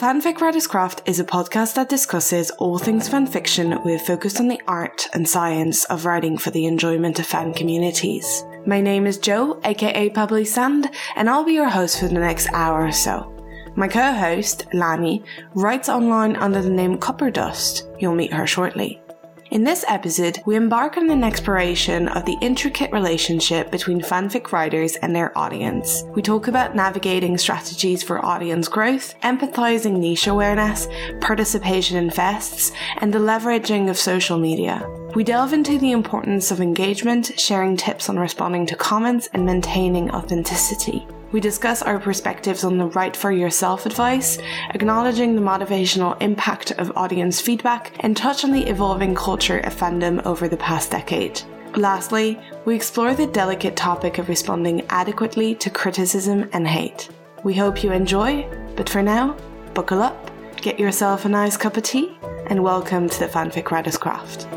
Fanfic Writer's Craft is a podcast that discusses all things fanfiction with a focus on the art and science of writing for the enjoyment of fan communities. My name is Jo, aka pebblysand, and I'll be your host for the next hour or so. My co-host, Lani, writes online under the name copper-dust. You'll meet her shortly. In this episode, we embark on an exploration of the intricate relationship between fanfic writers and their audience. We talk about navigating strategies for audience growth, empathising niche awareness, participation in fests, and the leveraging of social media. We delve into the importance of engagement, sharing tips on responding to comments, and maintaining authenticity. We discuss our perspectives on the write for yourself advice, acknowledging the motivational impact of audience feedback, and touch on the evolving culture of fandom over the past decade. Lastly, we explore the delicate topic of responding adequately to criticism and hate. We hope you enjoy, but for now, buckle up, get yourself a nice cup of tea, and welcome to the Fanfic Writer's Craft.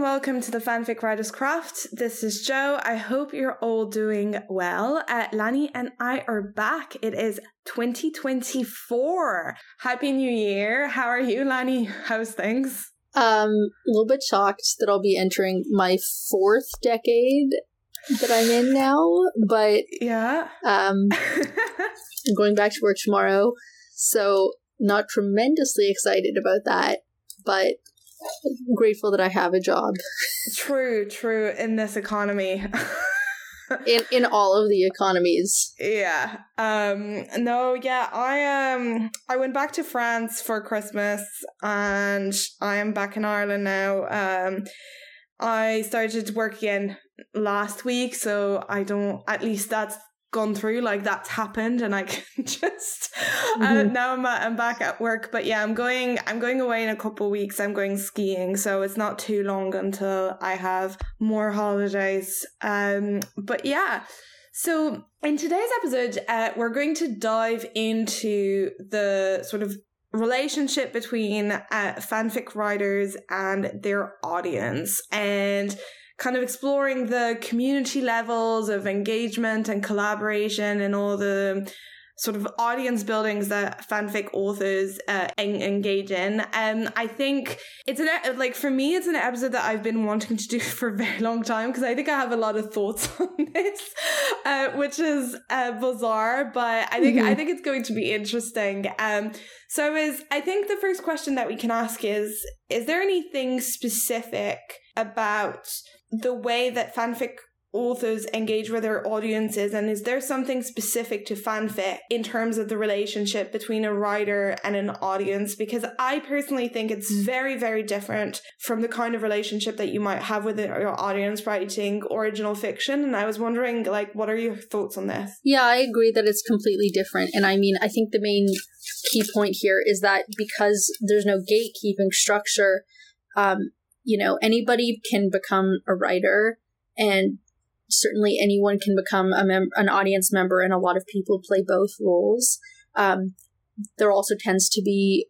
Welcome to the Fanfic Writer's Craft. This is Jo. I hope you're all doing well. Lani and I are back. It is 2024. Happy New Year. How are you, Lani? How's things? A little bit shocked that I'll be entering my fourth decade that I'm in now, but yeah, I'm going back to work tomorrow, so not tremendously excited about that, but I'm grateful that I have a job. True in this economy. in all of the economies. Yeah. I went back to France for Christmas and I am back in Ireland now. I started work again last week, so at least that's gone through, like that's happened, and I can just now I'm back at work. But yeah, I'm going away in a couple of weeks. I'm going skiing, so it's not too long until I have more holidays. But yeah, so in today's episode, we're going to dive into the sort of relationship between fanfic writers and their audience, and kind of exploring the community levels of engagement and collaboration and all the sort of audience buildings that fanfic authors engage in. I think it's for me, it's an episode that I've been wanting to do for a very long time because I think I have a lot of thoughts on this, which is bizarre, but I think it's going to be interesting. I think the first question that we can ask is there anything specific about the way that fanfic authors engage with their audiences, and is there something specific to fanfic in terms of the relationship between a writer and an audience? Because I personally think it's very, very different from the kind of relationship that you might have with your audience writing original fiction, and I was wondering, like, what are your thoughts on this? Yeah, I agree that it's completely different, and I mean, I think the main key point here is that because there's no gatekeeping structure, anybody can become a writer, and certainly anyone can become an audience member, and a lot of people play both roles. There also tends to be,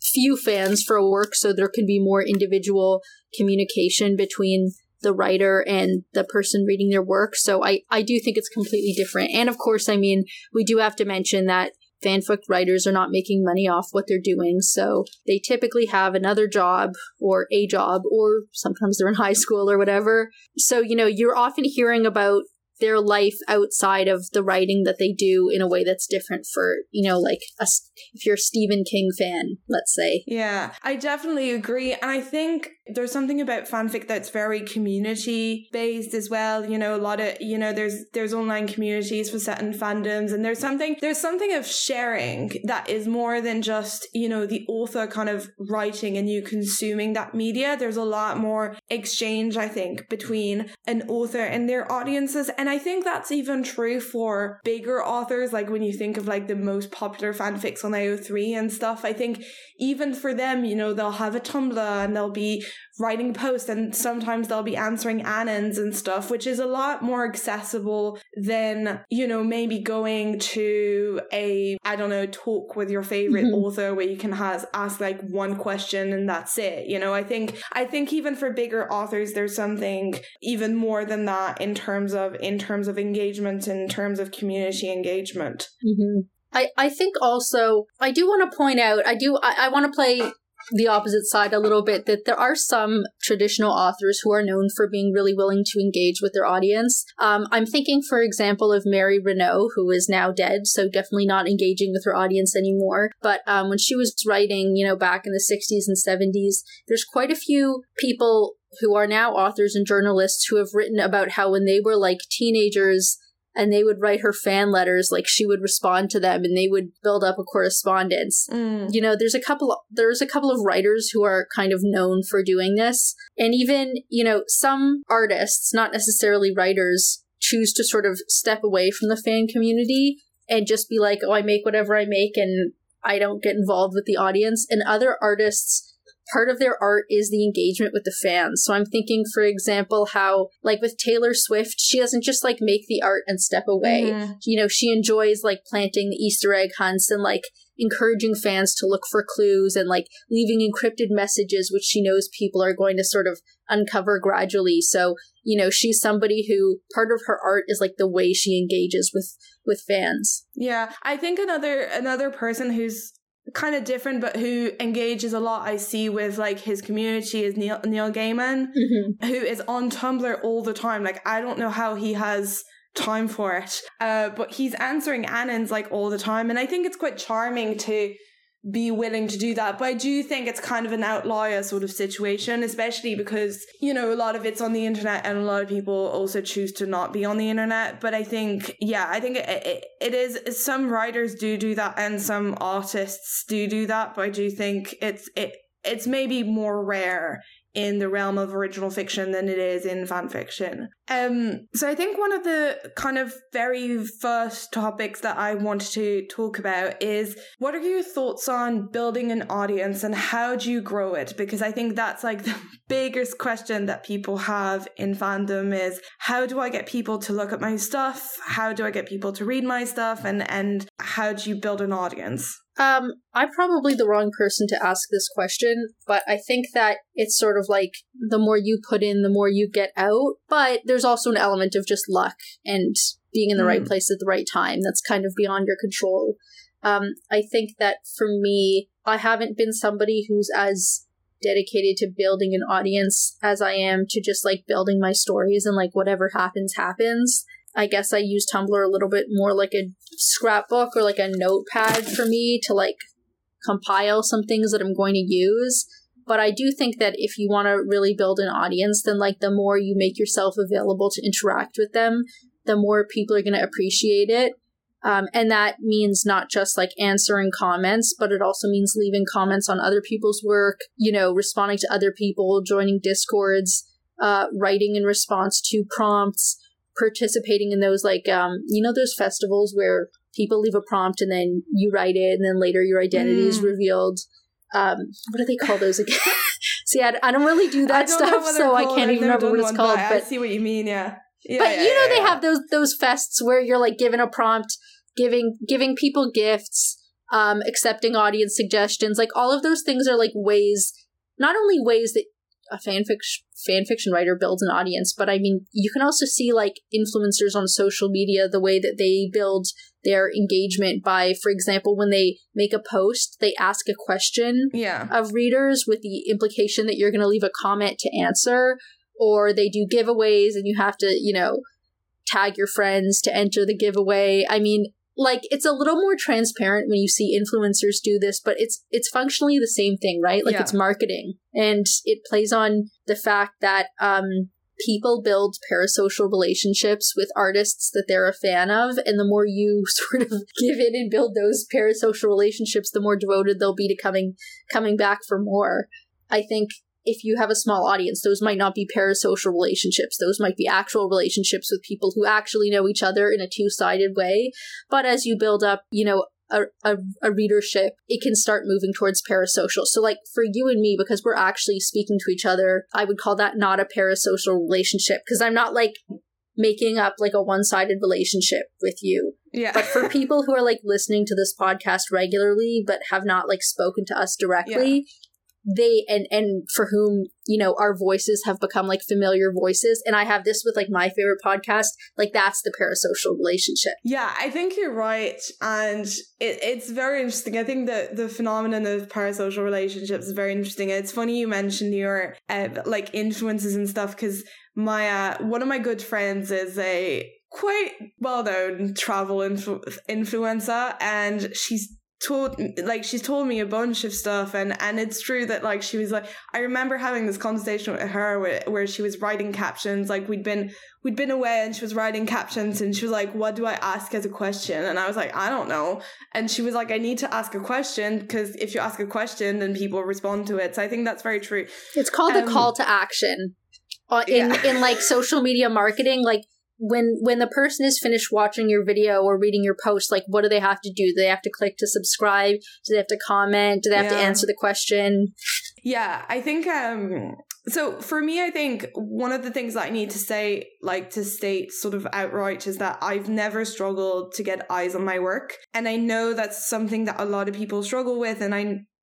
few fans for a work, so there can be more individual communication between the writer and the person reading their work. So I do think it's completely different. And of course, I mean, we do have to mention that fanfic writers are not making money off what they're doing, so they typically have another job or a job, or sometimes they're in high school or whatever. So, you're often hearing about their life outside of the writing that they do in a way that's different for, if you're a Stephen King fan, let's say. Yeah, I definitely agree. And I think there's something about fanfic that's very community based as well. A lot of, there's online communities for certain fandoms, and there's something of sharing that is more than just, the author kind of writing and you consuming that media. There's a lot more exchange, I think, between an author and their audiences. And I think that's even true for bigger authors, like when you think of like the most popular fanfics on AO3 and stuff. I think even for them, they'll have a Tumblr and they'll be writing posts, and sometimes they'll be answering Annons and stuff, which is a lot more accessible than, you know, maybe going to a, I don't know, talk with your favorite author where you can ask like one question and that's it. You know, I think even for bigger authors, there's something even more than that in terms of engagement, in terms of community engagement. Mm-hmm. I think also, I do want to point out, I want to play the opposite side a little bit, that there are some traditional authors who are known for being really willing to engage with their audience. I'm thinking, for example, of Mary Renault, who is now dead, so definitely not engaging with her audience anymore. But when she was writing, you know, back in the 60s and 70s, there's quite a few people who are now authors and journalists who have written about how when they were like teenagers and they would write her fan letters, like she would respond to them and they would build up a correspondence. Mm. You know, there's a couple of writers who are kind of known for doing this. And even, you know, some artists, not necessarily writers, choose to sort of step away from the fan community and just be like, oh, I make whatever I make and I don't get involved with the audience. And other artists, part of their art is the engagement with the fans. So I'm thinking, for example, how like with Taylor Swift, she doesn't just like make the art and step away. Mm-hmm. You know, she enjoys like planting the Easter egg hunts and like encouraging fans to look for clues and like leaving encrypted messages, which she knows people are going to sort of uncover gradually. So, you know, she's somebody who part of her art is like the way she engages with fans. Yeah, I think another person who's kind of different but who engages a lot I see with like his community is Neil Gaiman, who is on Tumblr all the time. Like, I don't know how he has time for it, but he's answering Annons like all the time, and I think it's quite charming to be willing to do that. But I do think it's kind of an outlier sort of situation, especially because, you know, a lot of it's on the internet and a lot of people also choose to not be on the internet. But I think, yeah, I think it is, some writers do that and some artists do that, but I do think it's maybe more rare in the realm of original fiction than it is in fan fiction. So I think one of the kind of very first topics that I wanted to talk about is, what are your thoughts on building an audience and how do you grow it? Because I think that's like the biggest question that people have in fandom is, how do I get people to look at my stuff? How do I get people to read my stuff? And how do you build an audience? I'm probably the wrong person to ask this question, but I think that it's sort of like the more you put in, the more you get out. But there's also an element of just luck and being in the right place at the right time. That's kind of beyond your control. I think that for me, I haven't been somebody who's as dedicated to building an audience as I am to just like building my stories and like whatever happens, happens. I guess I use Tumblr a little bit more like a scrapbook or like a notepad for me to like compile some things that I'm going to use. But I do think that if you want to really build an audience, then like the more you make yourself available to interact with them, the more people are going to appreciate it. And that means not just like answering comments, but it also means leaving comments on other people's work, you know, responding to other people, joining Discords, writing in response to prompts, participating in those like, you know, those festivals where people leave a prompt and then you write it and then later your identity is revealed. What do they call those again? See, I don't really do that stuff, so I can't even remember what it's called. But I see what you mean, yeah. But you know, they have those fests where you're like given a prompt, giving people gifts, accepting audience suggestions. Like all of those things are like ways, not only ways that a fan fiction writer builds an audience, but I mean, you can also see like influencers on social media, the way that they build their engagement by, for example, when they make a post, they ask a question of readers with the implication that you're going to leave a comment to answer, or they do giveaways and you have to, you know, tag your friends to enter the giveaway. I mean, like, it's a little more transparent when you see influencers do this, but it's functionally the same thing, right? Like, it's marketing. And it plays on the fact that people build parasocial relationships with artists that they're a fan of. And the more you sort of give in and build those parasocial relationships, the more devoted they'll be to coming back for more. I think if you have a small audience, those might not be parasocial relationships. Those might be actual relationships with people who actually know each other in a two-sided way. But as you build up, you know, a readership, it can start moving towards parasocial. So like for you and me, because we're actually speaking to each other, I would call that not a parasocial relationship, because I'm not like making up like a one-sided relationship with you. Yeah. But for people who are like listening to this podcast regularly but have not like spoken to us directly, yeah, they and for whom, you know, our voices have become like familiar voices. And I have this with like my favorite podcast, like that's the parasocial relationship. Yeah, I think you're right. And it's very interesting. I think that the phenomenon of parasocial relationships is very interesting. It's funny you mentioned your like influences and stuff, because my one of my good friends is a quite well-known travel influencer, and she's told me a bunch of stuff, and it's true that like she was like, I remember having this conversation with her where she was writing captions, like we'd been away and she was writing captions, and she was like, what do I ask as a question? And I was like, I don't know. And she was like, I need to ask a question, because if you ask a question then people respond to it. So I think that's very true. It's called the call to action. In like social media marketing, like when the person is finished watching your video or reading your post, like what do they have to do? Do they have to click to subscribe? Do they have to comment? Do they have to answer the question? Yeah, I think so for me, I think one of the things that I need to say, like to state sort of outright, is that I've never struggled to get eyes on my work. And I know that's something that a lot of people struggle with, and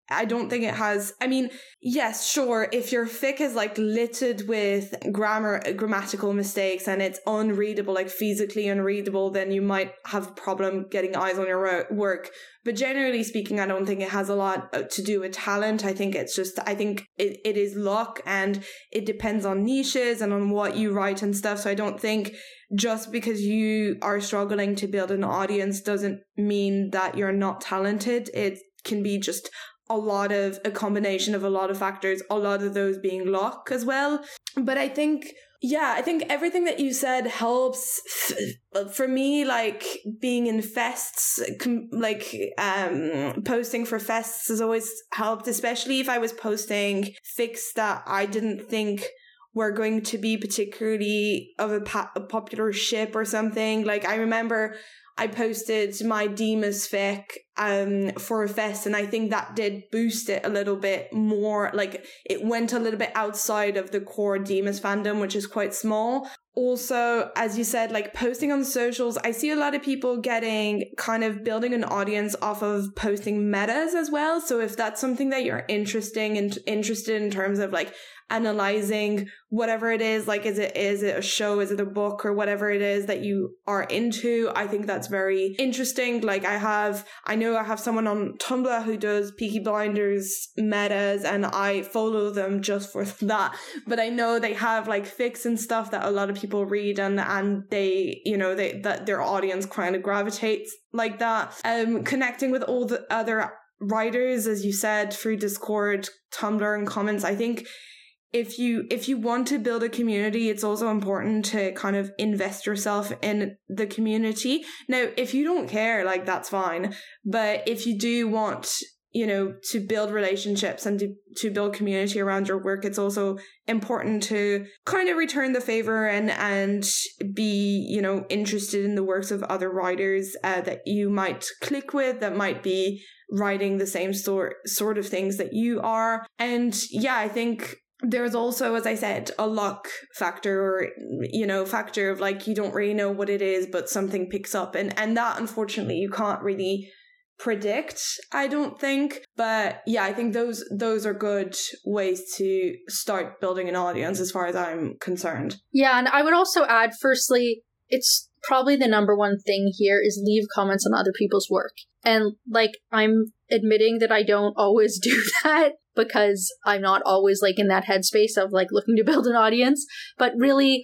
I don't think it has. I mean, yes, sure, if your fic is like littered with grammatical mistakes and it's unreadable, like physically unreadable, then you might have a problem getting eyes on your work. But generally speaking, I don't think it has a lot to do with talent. I think it's just, I think it is luck, and it depends on niches and on what you write and stuff. So I don't think just because you are struggling to build an audience doesn't mean that you're not talented. It can be just a combination of a lot of factors, a lot of those being luck as well. But I think, yeah, I think everything that you said helps. For me, like being in fests, posting for fests has always helped, especially if I was posting fics that I didn't think were going to be particularly of a popular ship or something. Like I remember I posted my Demas fic for a fest, and I think that did boost it a little bit more. Like it went a little bit outside of the core Demas fandom, which is quite small. Also, as you said, like posting on socials, I see a lot of people building an audience off of posting metas as well. So if that's something that you're interested in terms of like analyzing whatever it is, like is it a show, is it a book, or whatever it is that you are into, I think that's very interesting. Like I know I have someone on Tumblr who does Peaky Blinders metas, and I follow them just for that, but I know they have like fics and stuff that a lot of people read, and they, you know, that their audience kind of gravitates like that. Connecting with all the other writers, as you said, through Discord, Tumblr, and comments. I think if you want to build a community, it's also important to kind of invest yourself in the community. Now, if you don't care, like that's fine. But if you do want, you know, to build relationships and to build community around your work, it's also important to kind of return the favor and be, you know, interested in the works of other writers that you might click with, that might be writing the same sort of things that you are. And yeah, I think there's also, as I said, a luck factor, or, you know, factor of like, you don't really know what it is, but something picks up. And that, unfortunately, you can't really predict, I don't think. But yeah, I think those are good ways to start building an audience as far as I'm concerned. Yeah, and I would also add, firstly, it's probably the number one thing here is leave comments on other people's work. And like, I'm admitting that I don't always do that, because I'm not always like in that headspace of like looking to build an audience. But really,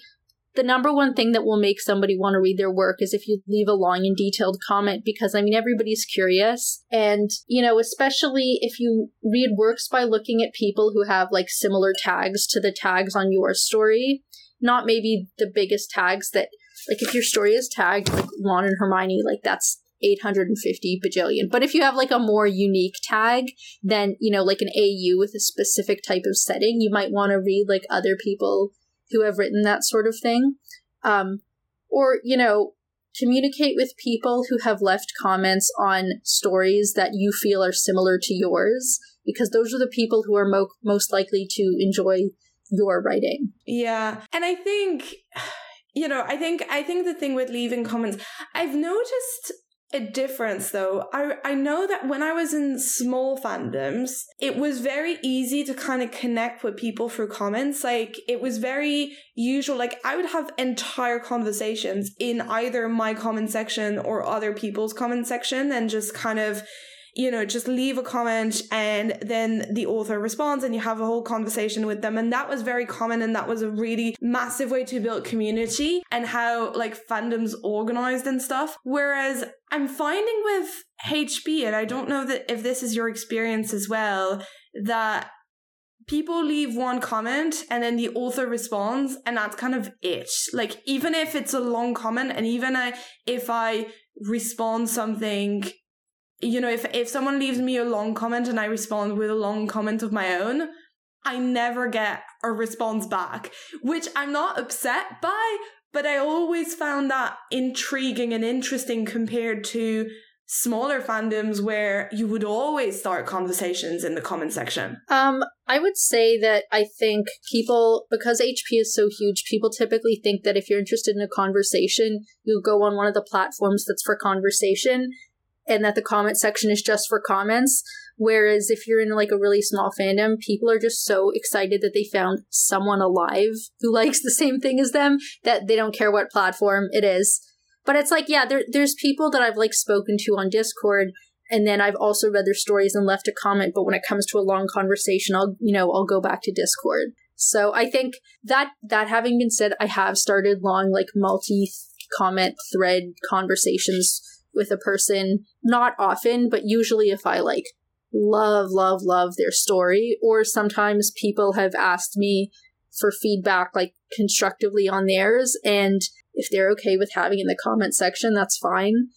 the number one thing that will make somebody want to read their work is if you leave a long and detailed comment, because I mean, everybody's curious. And, you know, especially if you read works by looking at people who have like similar tags to the tags on your story, not maybe the biggest tags that, like if your story is tagged like Lon and Hermione, like that's 850 bajillion. But if you have like a more unique tag, then, you know, like an AU with a specific type of setting, you might want to read like other people who have written that sort of thing. Or, you know, Communicate with people who have left comments on stories that you feel are similar to yours, because those are the people who are most likely to enjoy your writing. Yeah. And I think, you know, I think the thing with leaving comments, I've noticed a difference though. I know that when I was in small fandoms, it was very easy to kind of connect with people through comments. Like, it was very usual. Like, I would have entire conversations in either my comment section or other people's comment section, and just kind of, you know, just leave a comment and then the author responds and you have a whole conversation with them. And that was very common, and that was a really massive way to build community and how like fandoms organized and stuff. Whereas I'm finding with HP, and I don't know that if this is your experience as well, that people leave one comment and then the author responds and that's kind of it. Like, even if it's a long comment, and even if I respond something, you know, if someone leaves me a long comment and I respond with a long comment of my own, I never get a response back, which I'm not upset by, but I always found that intriguing and interesting compared to smaller fandoms where you would always start conversations in the comment section. I would say that I think people, because HP is so huge, people typically think that if you're interested in a conversation, you go on one of the platforms that's for conversation, and that the comment section is just for comments. Whereas if you're in like a really small fandom, people are just so excited that they found someone alive who likes the same thing as them that they don't care what platform it is. But it's like, yeah, there's people that I've like spoken to on Discord, and then I've also read their stories and left a comment. But when it comes to a long conversation, I'll go back to Discord. So I think that having been said, I have started long like multi-comment thread conversations with a person, not often, but usually if I like love their story, or sometimes people have asked me for feedback like constructively on theirs, and if they're okay with having it in the comment section, that's fine.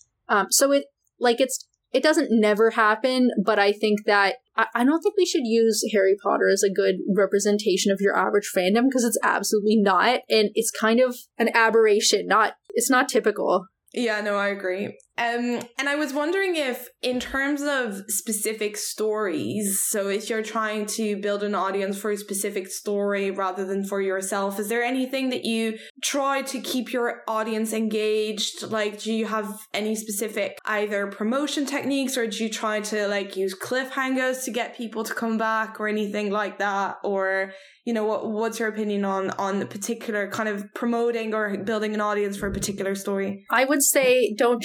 So it like it doesn't never happen, but I think that I don't think we should use Harry Potter as a good representation of your average fandom, because it's absolutely not, and it's kind of an aberration, it's not typical. Yeah, no, I agree. And I was wondering if, in terms of specific stories, so if you're trying to build an audience for a specific story rather than for yourself, is there anything that you try to keep your audience engaged? Like, do you have any specific either promotion techniques, or do you try to like use cliffhangers to get people to come back or anything like that? Or, you know, what's your opinion on the particular kind of promoting or building an audience for a particular story? I would say don't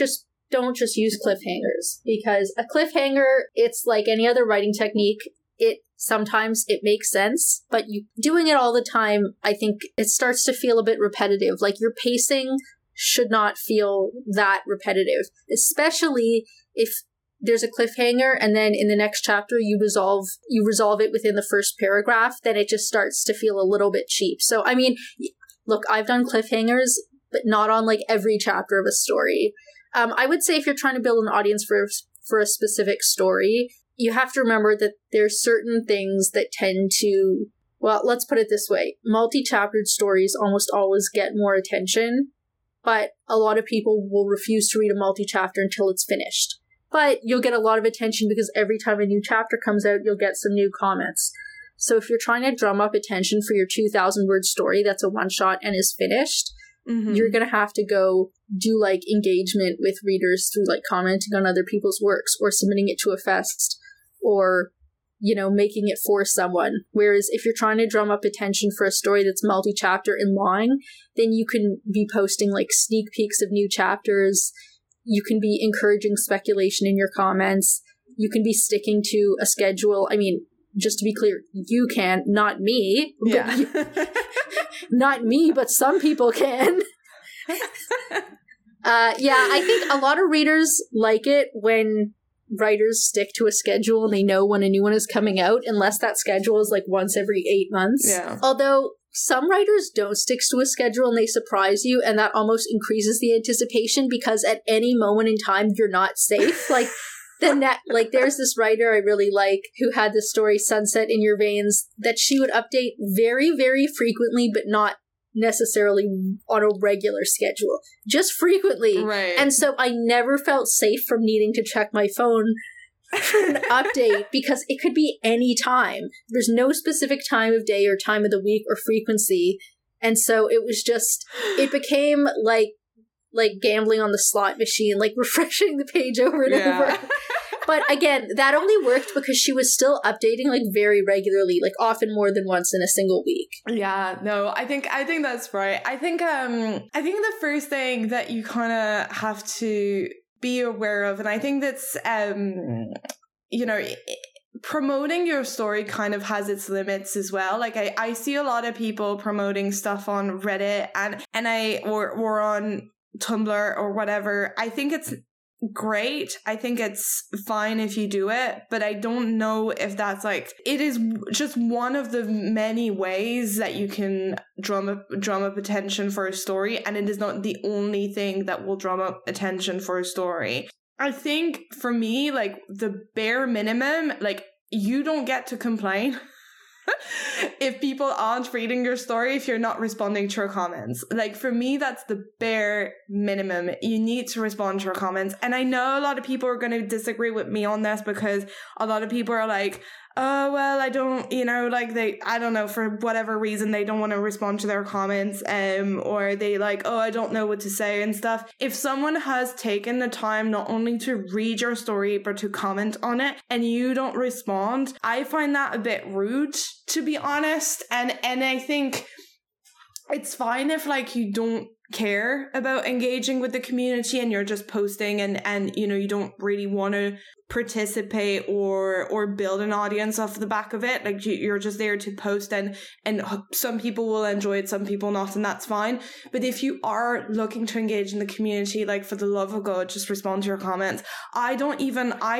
just use cliffhangers, because a cliffhanger, it's like any other writing technique. Sometimes it makes sense, but you doing it all the time, I think it starts to feel a bit repetitive. Like, your pacing should not feel that repetitive, especially if there's a cliffhanger and then in the next chapter you resolve it within the first paragraph, then it just starts to feel a little bit cheap. So, I mean, look, I've done cliffhangers, but not on like every chapter of a story. I would say if you're trying to build an audience for a specific story, you have to remember that there's certain things that tend to, well, let's put it this way. Multi-chaptered stories almost always get more attention, but a lot of people will refuse to read a multi-chapter until it's finished. But you'll get a lot of attention because every time a new chapter comes out, you'll get some new comments. So if you're trying to drum up attention for your 2,000-word story that's a one-shot and is finished, mm-hmm. You're going to have to go do like engagement with readers through like commenting on other people's works or submitting it to a fest or, you know, making it for someone. Whereas if you're trying to drum up attention for a story that's multi-chapter and long, then you can be posting like sneak peeks of new chapters. You can be encouraging speculation in your comments. You can be sticking to a schedule. I mean, just to be clear, you can, not me. Yeah. Not me, but some people can. Yeah, I think a lot of readers like it when writers stick to a schedule and they know when a new one is coming out, unless that schedule is like once every 8 months. Yeah. Although some writers don't stick to a schedule and they surprise you, and that almost increases the anticipation because at any moment in time, you're not safe. Like, like there's this writer I really like who had this story, Sunset in Your Veins, that she would update very, very frequently, but not necessarily on a regular schedule, just frequently. Right. And so I never felt safe from needing to check my phone for an update because it could be any time. There's no specific time of day or time of the week or frequency. And so it was just, it became like gambling on the slot machine, like refreshing the page over and over. But again, that only worked because she was still updating like very regularly, like often more than once in a single week. Yeah, no, I think that's right. I think the first thing that you kind of have to be aware of, and I think that's, you know, promoting your story kind of has its limits as well. Like I see a lot of people promoting stuff on Reddit and on Tumblr or whatever. I think it's great. I think it's fine if you do it, but I don't know if that's like, it is just one of the many ways that you can drum up attention for a story, and it is not the only thing that will drum up attention for a story. I think for me, like the bare minimum, like you don't get to complain if people aren't reading your story, if you're not responding to your comments. Like for me, that's the bare minimum. You need to respond to your comments. And I know a lot of people are going to disagree with me on this because a lot of people are like, oh, well, I don't, you know, like they, I don't know, for whatever reason, they don't want to respond to their comments, or they like, oh, I don't know what to say and stuff. If someone has taken the time not only to read your story, but to comment on it and you don't respond, I find that a bit rude, to be honest. And I think it's fine if like you don't care about engaging with the community and you're just posting and you know, you don't really want to participate or build an audience off the back of it. Like you're just there to post and some people will enjoy it, some people not, and that's fine. But if you are looking to engage in the community, like for the love of God, just respond to your comments. I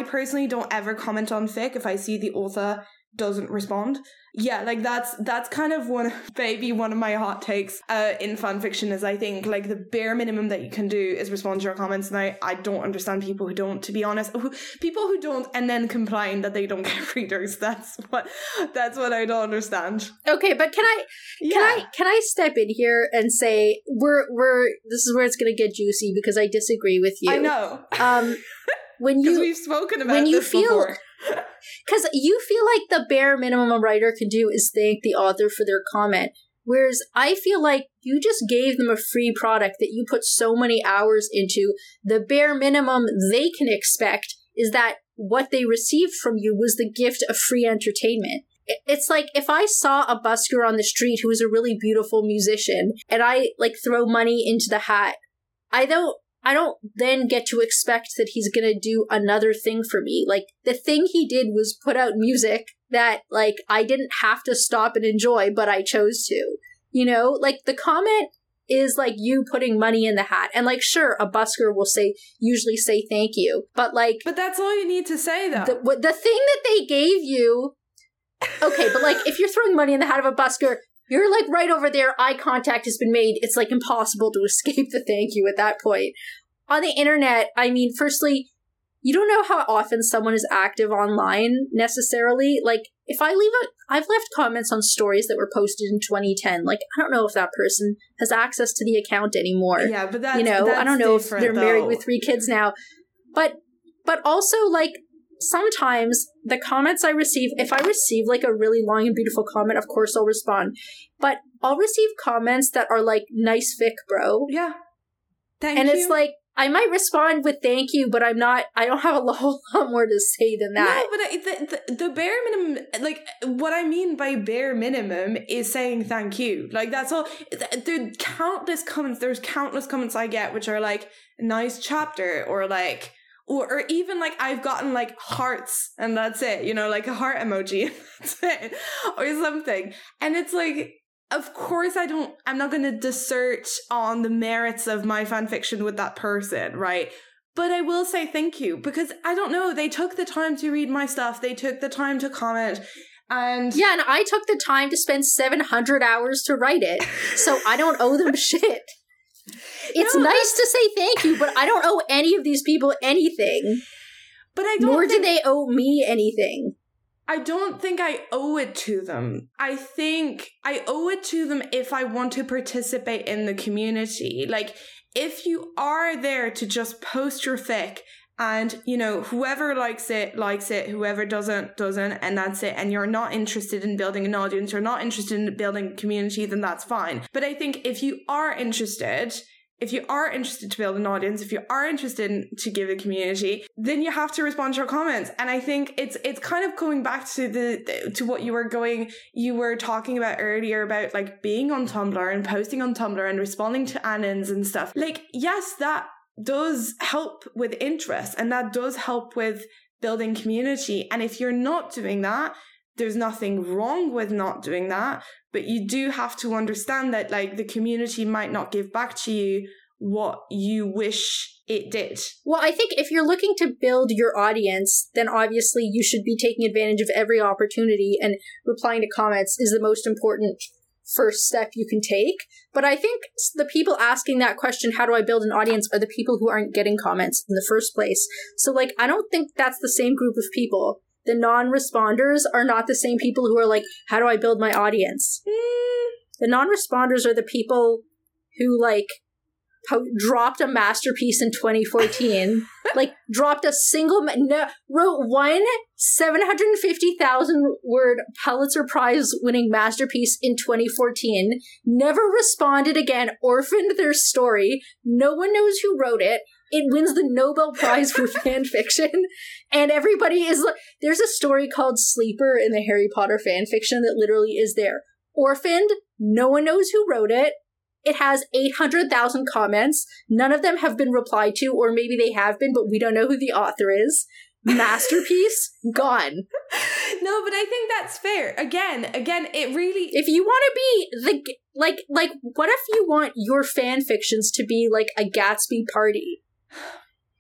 personally don't ever comment on fic if I see the author doesn't respond. Yeah, like that's kind of one of my hot takes in fan fiction is I think like the bare minimum that you can do is respond to your comments. And I don't understand people who don't, to be honest, and then complain that they don't get readers. That's what I don't understand. Okay, but can I step in here and say we're this is where it's gonna get juicy because I disagree with you. I know. When you we've spoken about when this you feel. Before. Because you feel like the bare minimum a writer can do is thank the author for their comment, whereas I feel like you just gave them a free product that you put so many hours into. The bare minimum they can expect is that what they received from you was the gift of free entertainment. It's like if I saw a busker on the street who was a really beautiful musician and I like throw money into the hat, I don't then get to expect that he's going to do another thing for me. Like, the thing he did was put out music that, like, I didn't have to stop and enjoy, but I chose to. You know? Like, the comment is, like, you putting money in the hat. And, like, sure, a busker will usually say thank you. But, like... But that's all you need to say, though. The thing that they gave you... Okay, but, like, if you're throwing money in the hat of a busker... You're like right over there, eye contact has been made. It's like impossible to escape the thank you at that point. On the internet, I mean, firstly, you don't know how often someone is active online necessarily. Like if I I've left comments on stories that were posted in 2010. Like, I don't know if that person has access to the account anymore. Yeah, but that's, you know, that's I don't know if they're married with 3 kids now. But also like, sometimes the comments I receive, if I receive like a really long and beautiful comment, of course I'll respond. But I'll receive comments that are like, nice fic, bro. Yeah. Thank you. And it's like, I might respond with thank you, but I don't have a whole lot more to say than that. No, but the bare minimum, like what I mean by bare minimum is saying thank you. Like that's all, there's countless comments I get, which are like, nice chapter or like, or even like I've gotten like hearts and that's it, you know, like a heart emoji and that's it or something. And it's like, of course I'm not going to dissert on the merits of my fan fiction with that person, right? But I will say thank you because I don't know, they took the time to read my stuff. They took the time to comment. And I took the time to spend 700 hours to write it. So I don't owe them shit. It's nice to say thank you, but I don't owe any of these people anything. But I don't. Nor do they owe me anything. I don't think I owe it to them. I think I owe it to them if I want to participate in the community. Like, if you are there to just post your fic and, you know, whoever likes it, whoever doesn't, and that's it, and you're not interested in building an audience, you're not interested in building community, then that's fine. But I think if you are interested to build an audience, if you are interested to give a community, then you have to respond to your comments. And I think it's kind of going back to to what you were talking about earlier about like being on Tumblr and posting on Tumblr and responding to anons and stuff. Like, yes, that does help with interest and that does help with building community. And if you're not doing that, there's nothing wrong with not doing that, but you do have to understand that like the community might not give back to you what you wish it did. Well, I think if you're looking to build your audience, then obviously you should be taking advantage of every opportunity, and replying to comments is the most important first step you can take. But I think the people asking that question, how do I build an audience, are the people who aren't getting comments in the first place. So like, I don't think that's the same group of people. The non-responders are not the same people who are like, how do I build my audience? The non-responders are the people who like dropped a masterpiece in 2014, like dropped a single, wrote one 750,000 word Pulitzer Prize winning masterpiece in 2014, never responded again, orphaned their story. No one knows who wrote it. It wins the Nobel Prize for fan fiction. And everybody is like, there's a story called Sleeper in the Harry Potter fan fiction that literally is there. Orphaned, no one knows who wrote it. It has 800,000 comments. None of them have been replied to, or maybe they have been, but we don't know who the author is. Masterpiece, gone. No, but I think that's fair. Again, it really... If you want to be the... Like, what if you want your fan fictions to be like a Gatsby party?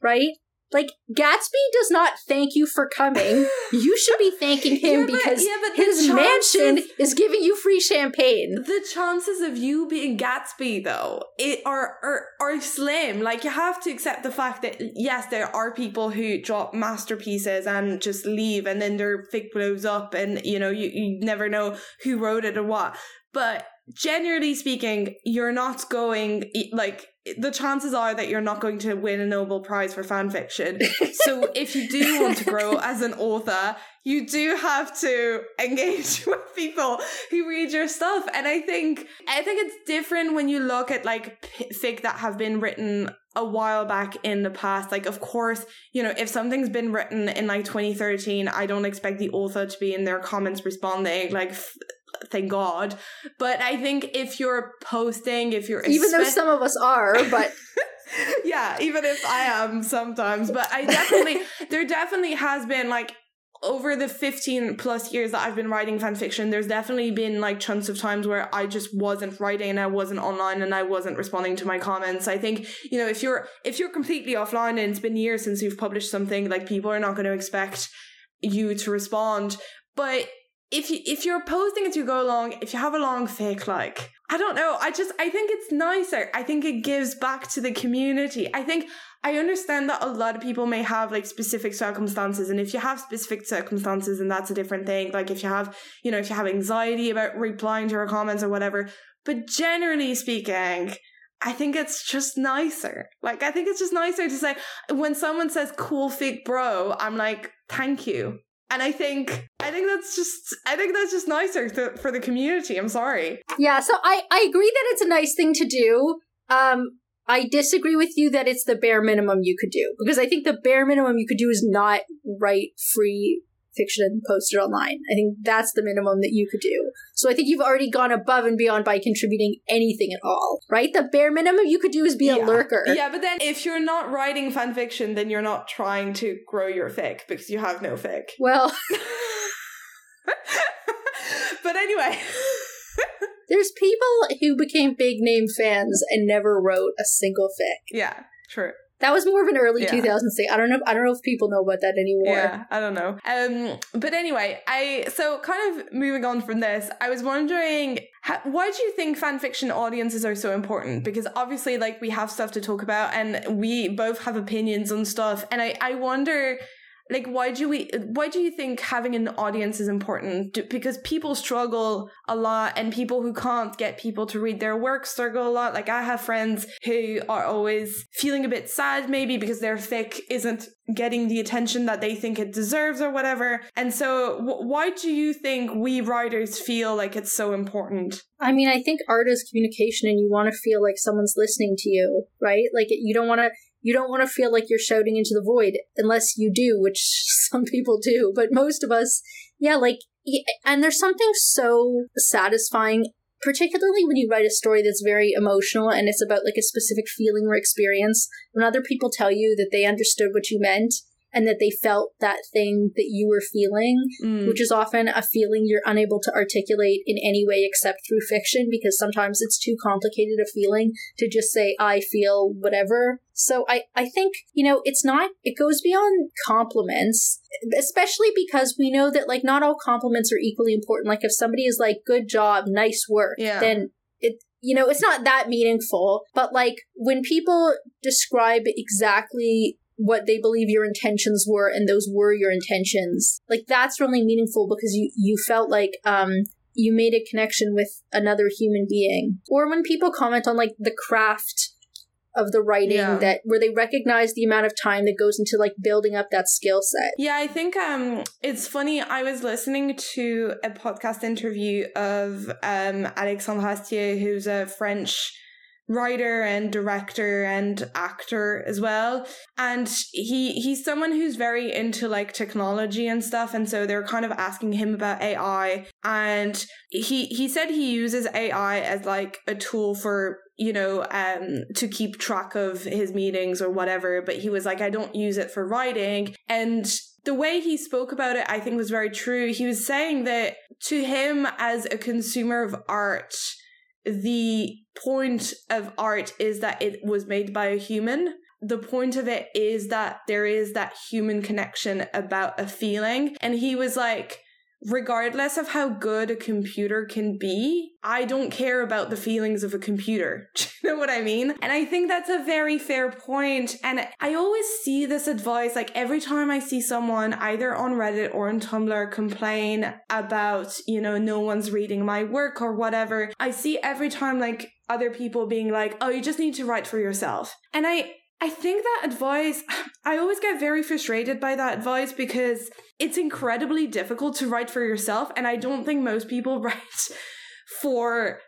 Right? Like, Gatsby does not thank you for coming. You should be thanking him because his mansion is giving you free champagne. The chances of you being Gatsby, though, are slim. Like, you have to accept the fact that, yes, there are people who drop masterpieces and just leave, and then their fic blows up, and, you know, you never know who wrote it or what. But generally speaking, you're not going, like... The chances are that you're not going to win a Nobel Prize for fan fiction. So if you do want to grow as an author, you do have to engage with people who read your stuff. And I think it's different when you look at like fic that have been written a while back in the past. Like, of course, you know, if something's been written in like 2013, I don't expect the author to be in their comments responding. Like, thank God. But I think if you're posting, even though some of us are, but yeah, even if I am sometimes, but I definitely there definitely has been, like, over the 15 plus years that I've been writing fan fiction, there's definitely been like chunks of times where I just wasn't writing and I wasn't online and I wasn't responding to my comments. I think, you know, if you're completely offline and it's been years since you've published something, like, people are not going to expect you to respond. But if you're posting as you go along, if you have a long fic, like, I don't know, I think it's nicer. I think it gives back to the community. I think I understand that a lot of people may have like specific circumstances, and if you have specific circumstances, and that's a different thing. Like, if you have, you know, if you have anxiety about replying to your comments or whatever, but generally speaking, I think it's just nicer. Like, I think it's just nicer to say, when someone says cool fic, bro, I'm like, thank you. And I think that's just nicer for the community. I'm sorry. Yeah, so I agree that it's a nice thing to do. I disagree with you that it's the bare minimum you could do, because I think the bare minimum you could do is not write free fiction and post it online. I think that's the minimum that you could do. So I think you've already gone above and beyond by contributing anything at all, right? The bare minimum you could do is be a lurker. Yeah, but then if you're not writing fan fiction, then you're not trying to grow your fic because you have no fic. Well, but anyway, there's people who became big name fans and never wrote a single fic. Yeah, true. That was more of an early 2000s thing. I don't know if people know about that anymore. Yeah, I don't know. But anyway, so kind of moving on from this, I was wondering, why do you think fanfiction audiences are so important? Because obviously, like, we have stuff to talk about and we both have opinions on stuff. And I wonder, like, why do you think having an audience is important? Because people struggle a lot, and people who can't get people to read their work struggle a lot. Like, I have friends who are always feeling a bit sad, maybe because their fic isn't getting the attention that they think it deserves or whatever. And so why do you think we writers feel like it's so important? I mean, I think art is communication, and you want to feel like someone's listening to you, right? Like, you don't want to feel like you're shouting into the void, unless you do, which some people do. But most of us, yeah, like, and there's something so satisfying, particularly when you write a story that's very emotional and it's about like a specific feeling or experience, when other people tell you that they understood what you meant and that they felt that thing that you were feeling, which is often a feeling you're unable to articulate in any way except through fiction, because sometimes it's too complicated a feeling to just say, I feel whatever. So I think, you know, it goes beyond compliments, especially because we know that like not all compliments are equally important. Like if somebody is like, good job, nice work, then you know, it's not that meaningful. But like when people describe exactly what they believe your intentions were, and those were your intentions, like that's really meaningful, because you felt like you made a connection with another human being. Or when people comment on like the craft of the writing, that where they recognize the amount of time that goes into like building up that skill set. Yeah, I think it's funny. I was listening to a podcast interview of Alexandre Astier, who's a French writer and director and actor as well, and he's someone who's very into like technology and stuff, and so they're kind of asking him about AI, and he said he uses AI as like a tool for, you know, to keep track of his meetings or whatever, but he was like, I don't use it for writing. And the way he spoke about it, I think, was very true. He was saying that to him as a consumer of art, the point of art is that it was made by a human. The point of it is that there is that human connection about a feeling. And he was like, regardless of how good a computer can be, I don't care about the feelings of a computer. Do you know what I mean? And I think that's a very fair point. And I always see this advice, like every time I see someone either on Reddit or on Tumblr complain about, you know, no one's reading my work or whatever, I see every time like other people being like, oh, you just need to write for yourself. And I think that advice, I always get very frustrated by that advice, because it's incredibly difficult to write for yourself. And I don't think most people write for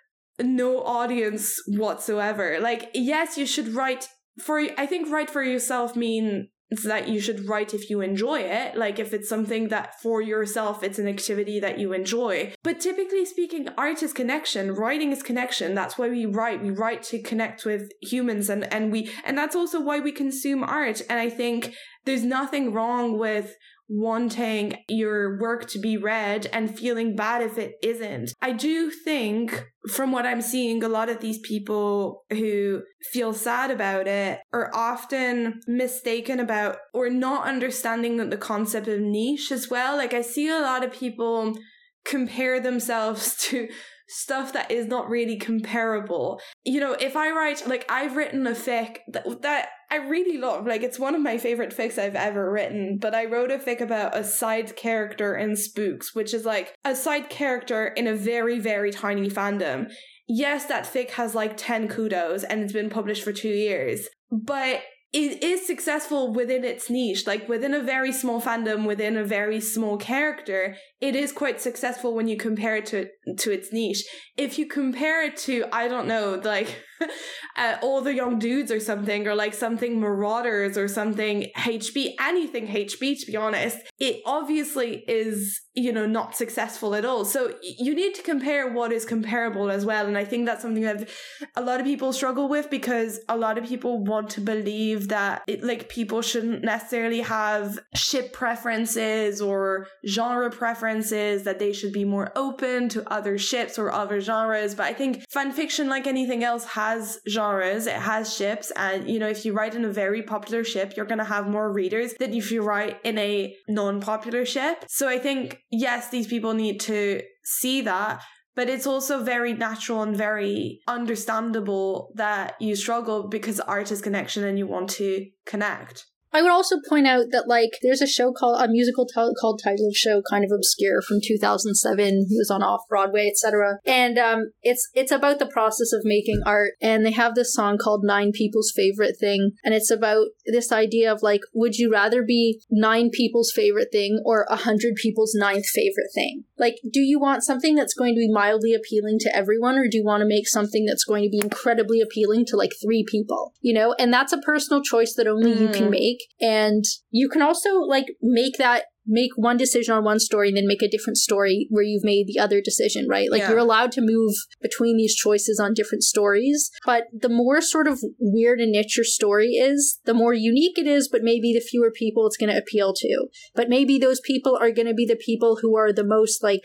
no audience whatsoever. Like, yes, you should write for, I think write for yourself means that you should write if you enjoy it. Like if it's something that for yourself, it's an activity that you enjoy. But typically speaking, art is connection. Writing is connection. That's why we write. We write to connect with humans, and that's also why we consume art. And I think there's nothing wrong with wanting your work to be read and feeling bad if it isn't. I do think, from what I'm seeing, a lot of these people who feel sad about it are often mistaken about or not understanding the concept of niche as well. Like I see a lot of people compare themselves to stuff that is not really comparable. You know, if I write, like I've written a fic that I really love, like it's one of my favorite fics I've ever written, but I wrote a fic about a side character in Spooks, which is like a side character in a very, very tiny fandom. Yes, that fic has like 10 kudos and it's been published for 2 years, but it is successful within its niche, like within a very small fandom, within a very small character. It is quite successful when you compare it to its niche. If you compare it to, I don't know, like All the Young Dudes or something, or like something Marauders or something HB, anything HB, to be honest, it obviously is, you know, not successful at all. So you need to compare what is comparable as well. And I think that's something that a lot of people struggle with, because a lot of people want to believe that it, like, people shouldn't necessarily have ship preferences or genre preferences, that they should be more open to other ships or other genres. But I think fan fiction, like anything else, has genres, it has ships, and, you know, if you write in a very popular ship, you're gonna have more readers than if you write in a non-popular ship. So I think, yes, these people need to see that. But it's also very natural and very understandable that you struggle, because art is connection and you want to connect. I would also point out that, like, there's a show called, a musical called Title of Show, kind of obscure, from 2007. It was on Off-Broadway, etc. And it's about the process of making art. And they have this song called Nine People's Favorite Thing. And it's about this idea of, like, would you rather be 9 people's favorite thing or 100 people's 9th favorite thing? Like, do you want something that's going to be mildly appealing to everyone, or do you want to make something that's going to be incredibly appealing to, like, 3 people? You know? And that's a personal choice that only you can make. And you can also, like, make one decision on one story and then make a different story where you've made the other decision, right? Like, you're allowed to move between these choices on different stories, but the more sort of weird and niche your story is, the more unique it is, but maybe the fewer people it's going to appeal to. But maybe those people are going to be the people who are the most, like,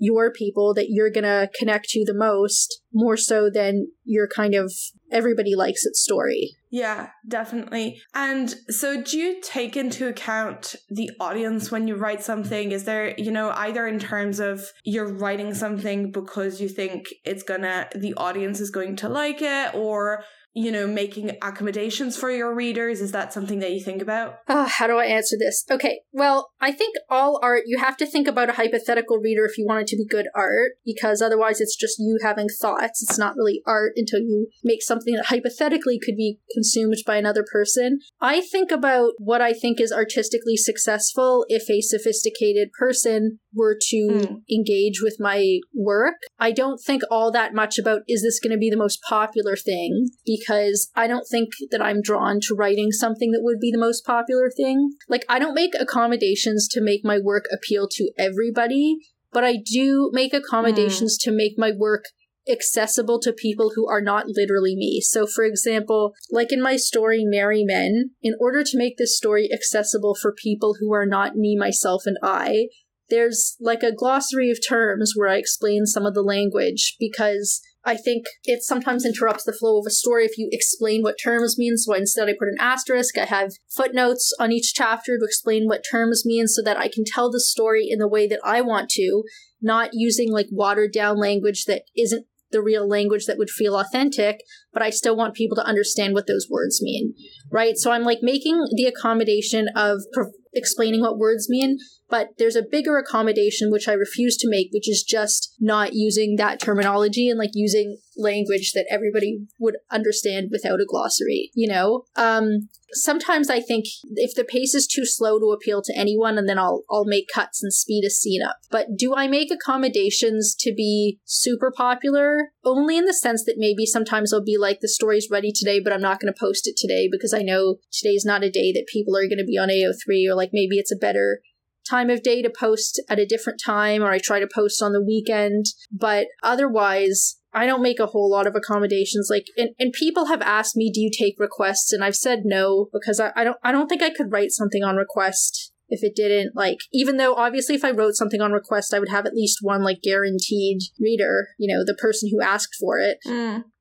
your people that you're going to connect to the most, more so than your kind of everybody likes it story. Yeah, definitely. And so do you take into account the audience when you write something? Is there, you know, either in terms of you're writing something because you think it's gonna, the audience is going to like it, or, you know, making accommodations for your readers? Is that something that you think about? How do I answer this? Okay, well, I think all art, you have to think about a hypothetical reader if you want it to be good art, because otherwise it's just you having thoughts. It's not really art until you make something that hypothetically could be consumed by another person. I think about what I think is artistically successful if a sophisticated person were to engage with my work. I don't think all that much about, is this going to be the most popular thing? Because I don't think that I'm drawn to writing something that would be the most popular thing. Like, I don't make accommodations to make my work appeal to everybody, but I do make accommodations to make my work accessible to people who are not literally me. So, for example, like in my story Merry Men, in order to make this story accessible for people who are not me, myself, and I, there's like a glossary of terms where I explain some of the language, because I think it sometimes interrupts the flow of a story if you explain what terms mean. So instead I put an asterisk, I have footnotes on each chapter to explain what terms mean so that I can tell the story in the way that I want to, not using like watered down language that isn't the real language that would feel authentic, but I still want people to understand what those words mean, right? So I'm like making the accommodation of explaining what words mean, but there's a bigger accommodation which I refuse to make, which is just not using that terminology and like using language that everybody would understand without a glossary, you know? Sometimes I think if the pace is too slow to appeal to anyone, and then I'll make cuts and speed a scene up. But do I make accommodations to be super popular? Only in the sense that maybe sometimes I'll be like, the story's ready today, but I'm not going to post it today because I know today's not a day that people are going to be on AO3, or like maybe it's a better time of day to post at a different time, or I try to post on the weekend. But otherwise, I don't make a whole lot of accommodations. Like, and people have asked me, do you take requests? And I've said no, because I don't think I could write something on request if it didn't, like, even though obviously if I wrote something on request, I would have at least one like guaranteed reader, you know, the person who asked for it.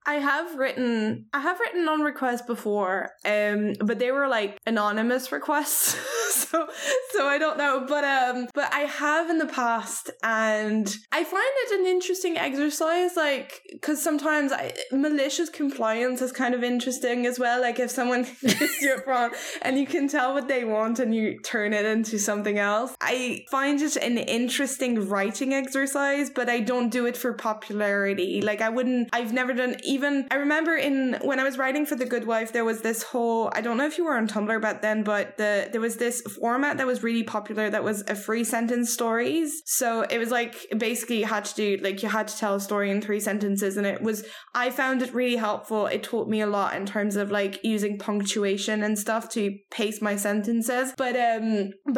I have written on request before, but they were like anonymous requests, so I don't know, but I have in the past, and I find it an interesting exercise, like, because sometimes malicious compliance is kind of interesting as well, like if someone gives you a prompt and you can tell what they want and you turn it into something else. I find it an interesting writing exercise, but I don't do it for popularity. Like, I've never done. Even I remember when I was writing for The Good Wife, there was this whole, I don't know if you were on Tumblr back then, but there was this format that was really popular that was a free sentence stories. So it was like, basically you had to tell a story in 3 sentences, and I found it really helpful. It taught me a lot in terms of like using punctuation and stuff to pace my sentences. But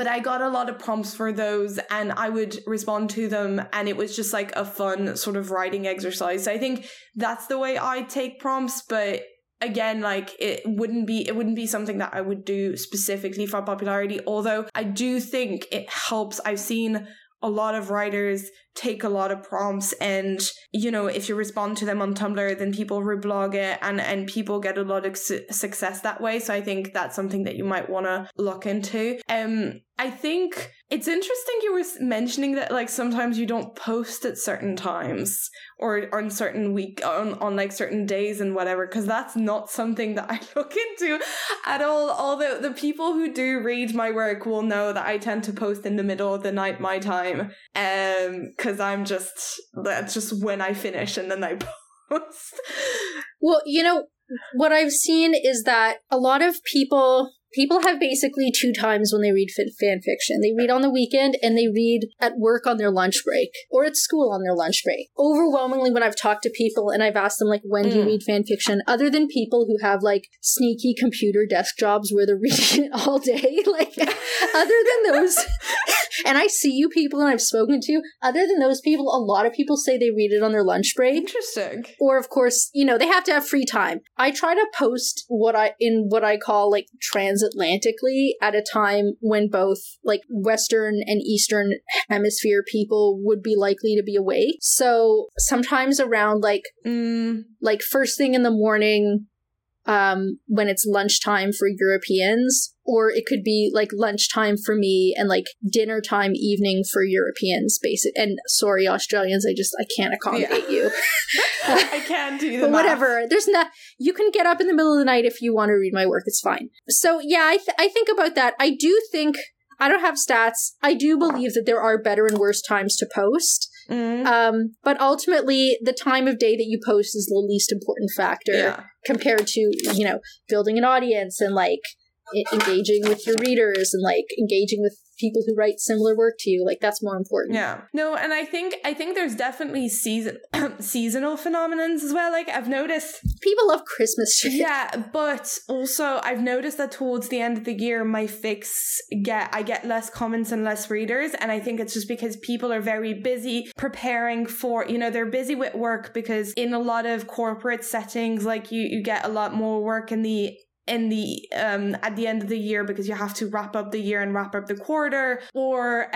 I got a lot of prompts for those, and I would respond to them, and it was just like a fun sort of writing exercise. So I think that's the way I take prompts, but again, like, it wouldn't be something that I would do specifically for popularity, although I do think it helps. I've seen a lot of writers take a lot of prompts, and, you know, if you respond to them on Tumblr, then people reblog it, and people get a lot of success that way. So I think that's something that you might want to look into. I think it's interesting you were mentioning that, like, sometimes you don't post at certain times or on certain week, on like certain days and whatever, because that's not something that I look into at all. Although the people who do read my work will know that I tend to post in the middle of the night my time, because that's just when I finish and then I post. Well, you know, what I've seen is that a lot of people have basically two times when they read fan fiction. They read on the weekend and they read at work on their lunch break or at school on their lunch break. Overwhelmingly, when I've talked to people and I've asked them, like, when do you read fan fiction? Other than people who have, like, sneaky computer desk jobs where they're reading it all day, like, other than those, and I see you people and I've spoken to, other than those people, a lot of people say they read it on their lunch break. Interesting. Or, of course, you know, they have to have free time. I try to post what I call, like, transatlantically at a time when both, like, Western and Eastern hemisphere people would be likely to be awake. So sometimes around like first thing in the morning, when it's lunchtime for Europeans, or it could be like lunchtime for me and like dinner time evening for Europeans, basically. And sorry, Australians, I can't accommodate you. I can't do the but math. Whatever. You can get up in the middle of the night if you want to read my work. It's fine. So yeah, I think about that. I do think, I don't have stats. I do believe that there are better and worse times to post. Mm-hmm. But ultimately, the time of day that you post is the least important factor compared to, you know, building an audience and, like, engaging with your readers and, like, engaging with people who write similar work to you. Like, that's more important. Yeah. No, and I think there's definitely seasonal phenomenons as well. Like, I've noticed people love Christmas shit. Yeah, but also I've noticed that towards the end of the year my fics I get less comments and less readers, and I think it's just because people are very busy preparing for, you know, they're busy with work, because in a lot of corporate settings, like, you get a lot more work in the at the end of the year, because you have to wrap up the year and wrap up the quarter, or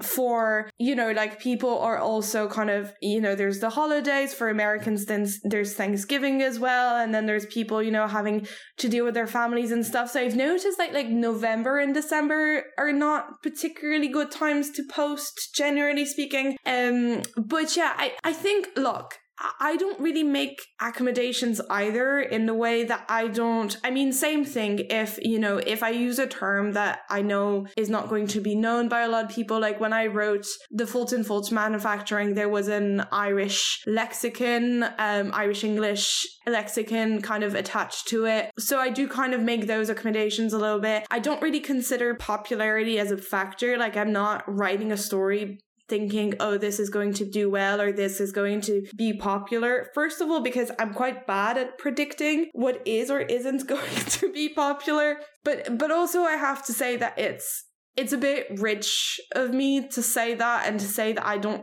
for, you know, like, people are also kind of, you know, there's the holidays for Americans, then there's Thanksgiving as well, and then there's people, you know, having to deal with their families and stuff. So I've noticed that, like, November and December are not particularly good times to post, generally speaking, but yeah, I think, look, I don't really make accommodations either, in the way that same thing, if, you know, if I use a term that I know is not going to be known by a lot of people, like when I wrote The Fault in Faulty Manufacturing, there was an Irish English lexicon kind of attached to it. So I do kind of make those accommodations a little bit. I don't really consider popularity as a factor. Like, I'm not writing a story thinking, oh, this is going to do well or this is going to be popular. First of all, because I'm quite bad at predicting what is or isn't going to be popular. But also I have to say that it's a bit rich of me to say that, and to say that I don't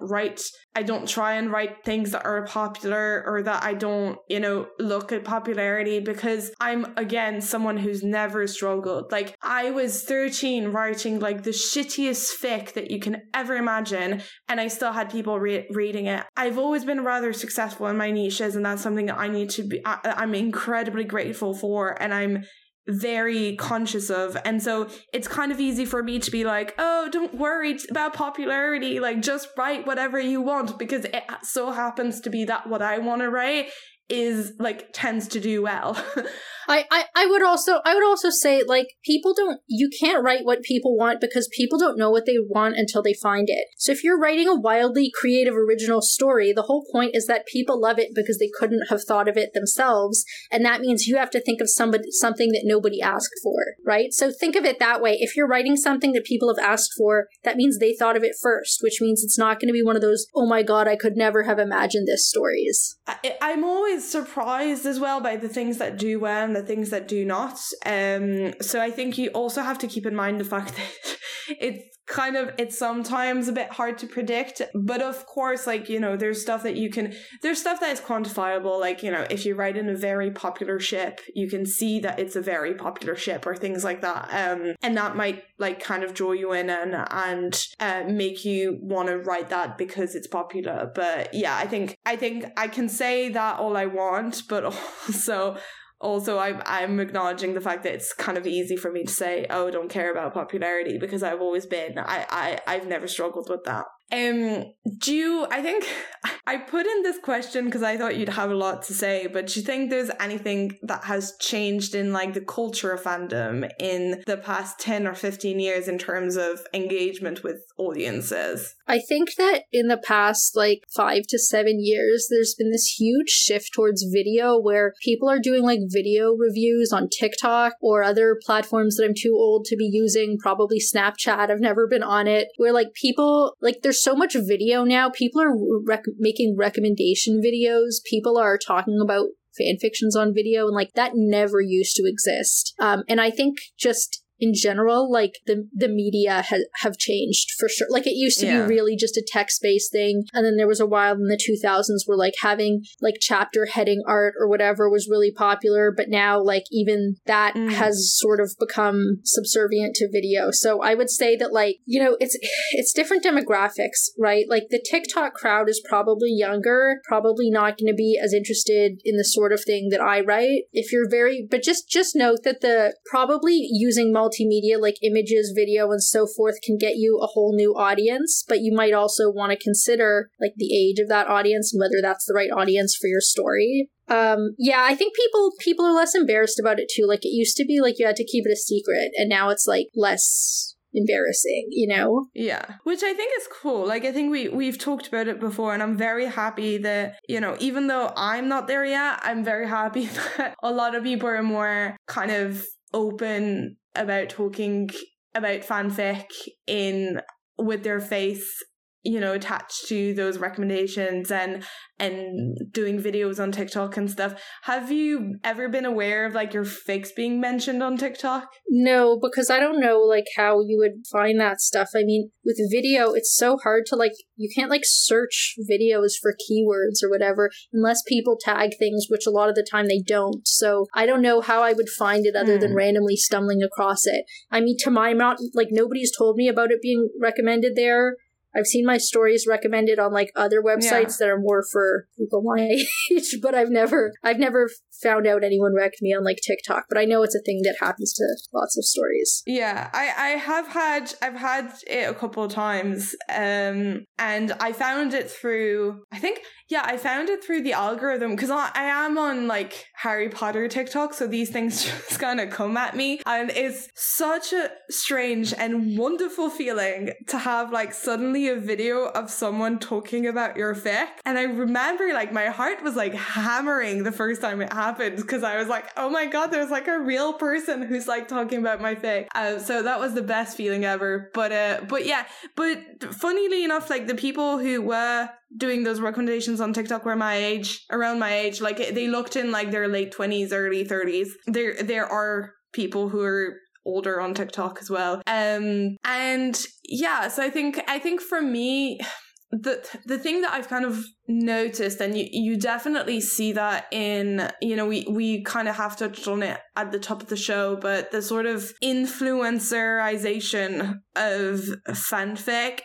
try and write things that are popular, or that I don't, you know, look at popularity, because I'm, again, someone who's never struggled. Like, I was 13 writing, like, the shittiest fic that you can ever imagine, and I still had people reading it. I've always been rather successful in my niches, and that's something that I need to be, I'm incredibly grateful for, and I'm very conscious of. And so it's kind of easy for me to be like, oh, don't worry about popularity, like, just write whatever you want, because it so happens to be that what I want to write is, like, tends to do well. I would also say, like, you can't write what people want, because people don't know what they want until they find it. So if you're writing a wildly creative original story, the whole point is that people love it because they couldn't have thought of it themselves, and that means you have to think of something that nobody asked for, right? So think of it that way. If you're writing something that people have asked for, that means they thought of it first, which means it's not going to be one of those, oh my god, I could never have imagined this stories. I'm always surprised as well by the things that do well and the things that do not. So I think you also have to keep in mind the fact that it's sometimes a bit hard to predict, but of course, like, you know, there's stuff that is quantifiable, like, you know, if you write in a very popular ship, you can see that it's a very popular ship, or things like that, and that might, like, kind of draw you in and make you want to write that because it's popular. But yeah, I think I can say that all I want, but also Also, I'm acknowledging the fact that it's kind of easy for me to say, oh, don't care about popularity, because I've always been, I've never struggled with that. I think I put in this question because I thought you'd have a lot to say, but do you think there's anything that has changed in like the culture of fandom in the past 10 or 15 years in terms of engagement with audiences? I think that in the past like 5 to 7 years, there's been this huge shift towards video where people are doing like video reviews on TikTok or other platforms that I'm too old to be using, probably Snapchat. I've never been on it, where like people, like there's so much video now. People are making recommendation videos. People are talking about fan fictions on video, and like that never used to exist. And I think just in general, like the media have changed for sure. Like it used to be really just a text-based thing, and then there was a while in the 2000s where like having like chapter heading art or whatever was really popular, but now like even that has sort of become subservient to video. So I would say that like, you know, it's different demographics, right? Like the TikTok crowd is probably younger, probably not going to be as interested in the sort of thing that I write. If you're but just note that the probably using multimedia like images, video, and so forth can get you a whole new audience, but you might also want to consider like the age of that audience and whether that's the right audience for your story. I think people are less embarrassed about it too. Like it used to be like you had to keep it a secret, and now it's like less embarrassing, you know? Yeah, which I think is cool. Like I think we've talked about it before, and I'm very happy that, you know, even though I'm not there yet, I'm very happy that a lot of people are more kind of open about talking about fanfic with their face, you know, attached to those recommendations and doing videos on TikTok and stuff. Have you ever been aware of like your fics being mentioned on TikTok? No, because I don't know like how you would find that stuff. I mean, with video, it's so hard to like, you can't like search videos for keywords or whatever unless people tag things, which a lot of the time they don't. So I don't know how I would find it other than randomly stumbling across it. I mean, to my amount, like nobody's told me about it being recommended there. I've seen my stories recommended on like other websites that are more for people my age, but I've never found out anyone wrecked me on like TikTok, but I know it's a thing that happens to lots of stories. Yeah, I've had it a couple of times, and I found it through, I found it through the algorithm, because I am on like Harry Potter TikTok, so these things just kind of come at me, and it's such a strange and wonderful feeling to have like suddenly a video of someone talking about your fic. And I remember like my heart was like hammering the first time it happened, because I was like, oh my god, there's like a real person who's like talking about my fic. So that was the best feeling ever. But funnily enough, like the people who were doing those recommendations on TikTok were around my age. Like they looked in like their late 20s, early 30s. There are people who are older on TikTok as well, so I think for me the thing that I've kind of noticed, and you definitely see that in, you know, we kind of have touched on it at the top of the show, but the sort of influencerization of fanfic,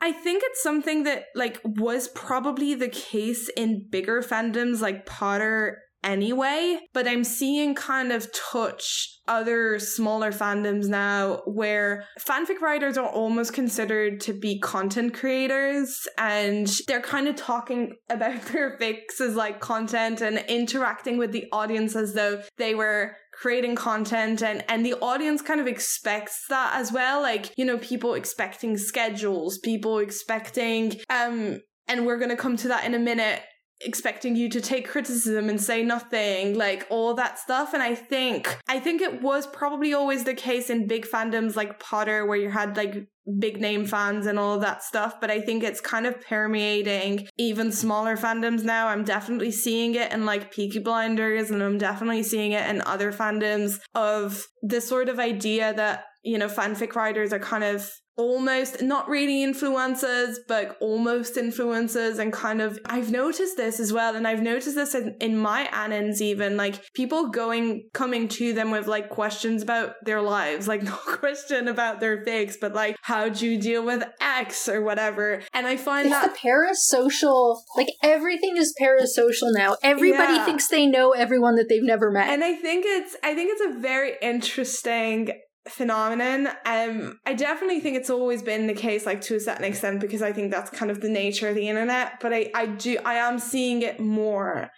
I think it's something that like was probably the case in bigger fandoms like Potter anyway, but I'm seeing kind of touch other smaller fandoms now where fanfic writers are almost considered to be content creators, and they're kind of talking about their fics as like content and interacting with the audience as though they were creating content, and the audience kind of expects that as well. Like, you know, people expecting schedules, people expecting and we're going to come to that in a minute, expecting you to take criticism and say nothing, like all that stuff. And I think it was probably always the case in big fandoms like Potter, where you had like big name fans and all that stuff, but I think it's kind of permeating even smaller fandoms now. I'm definitely seeing it in like Peaky Blinders, and I'm definitely seeing it in other fandoms, of this sort of idea that, you know, fanfic writers are kind of almost not really influencers, but almost influencers. And kind of, I've noticed this as well. And I've noticed this in my annons, even like people coming to them with like questions about their lives, like not question about their fakes, but like, how do you deal with X or whatever? And I find that the parasocial, like everything is parasocial now. Everybody thinks they know everyone that they've never met. And I think it's a very interesting phenomenon. I definitely think it's always been the case, like to a certain extent, because I think that's kind of the nature of the internet. But I am seeing it more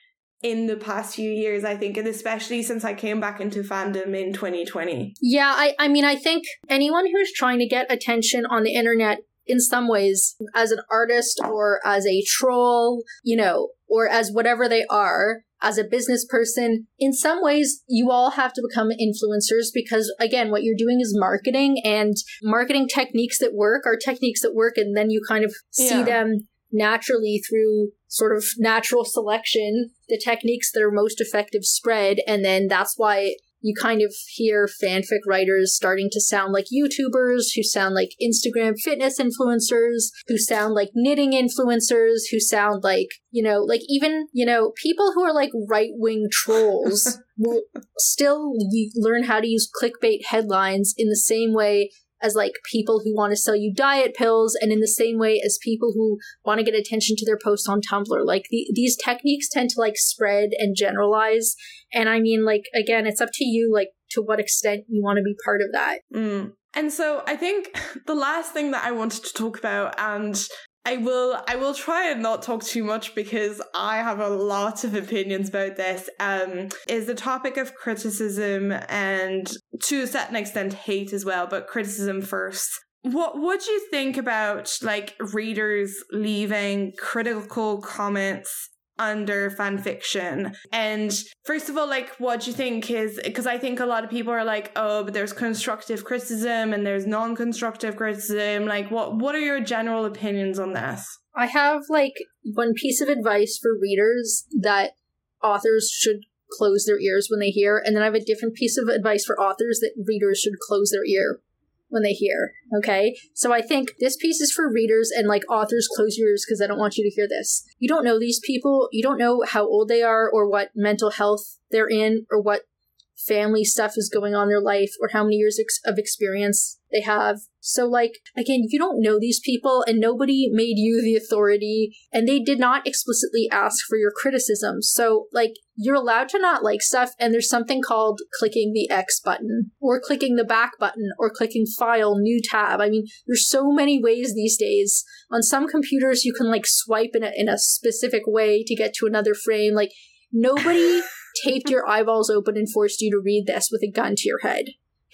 in the past few years, I think, and especially since I came back into fandom in 2020. Yeah, I mean, I think anyone who's trying to get attention on the internet in some ways as an artist or as a troll, you know, or as whatever they are, as a business person, in some ways, you all have to become influencers because, again, what you're doing is marketing, and marketing techniques that work are techniques that work, and then you kind of see them naturally through sort of natural selection, the techniques that are most effective spread, and then that's why you kind of hear fanfic writers starting to sound like YouTubers, who sound like Instagram fitness influencers, who sound like knitting influencers, who sound like, you know, like even, you know, people who are like right-wing trolls will still learn how to use clickbait headlines in the same way as like people who want to sell you diet pills, and in the same way as people who want to get attention to their posts on Tumblr. Like these techniques tend to like spread and generalize. And I mean, like, again, it's up to you, like to what extent you want to be part of that. Mm. And so I think the last thing that I wanted to talk about, and I will try and not talk too much because I have a lot of opinions about this, is the topic of criticism and to a certain extent hate as well, but criticism first. What would you think about like readers leaving critical comments under fan fiction? And first of all, like, what do you think is, because I think a lot of people are like, oh, but there's constructive criticism and there's non-constructive criticism. Like, what are your general opinions on this? I have like one piece of advice for readers that authors should close their ears when they hear, and then I have a different piece of advice for authors that readers should close their ear when they hear. Okay, so I think this piece is for readers, and like authors, close your ears because I don't want you to hear this. You don't know these people. You don't know how old they are or what mental health they're in or what family stuff is going on in their life or how many years of experience they have. So like, again, you don't know these people, and nobody made you the authority, and they did not explicitly ask for your criticism. So like, you're allowed to not like stuff, and there's something called clicking the X button or clicking the back button or clicking file, new tab. I mean, there's so many ways these days. On some computers, you can like swipe in a specific way to get to another frame. Like, nobody taped your eyeballs open and forced you to read this with a gun to your head.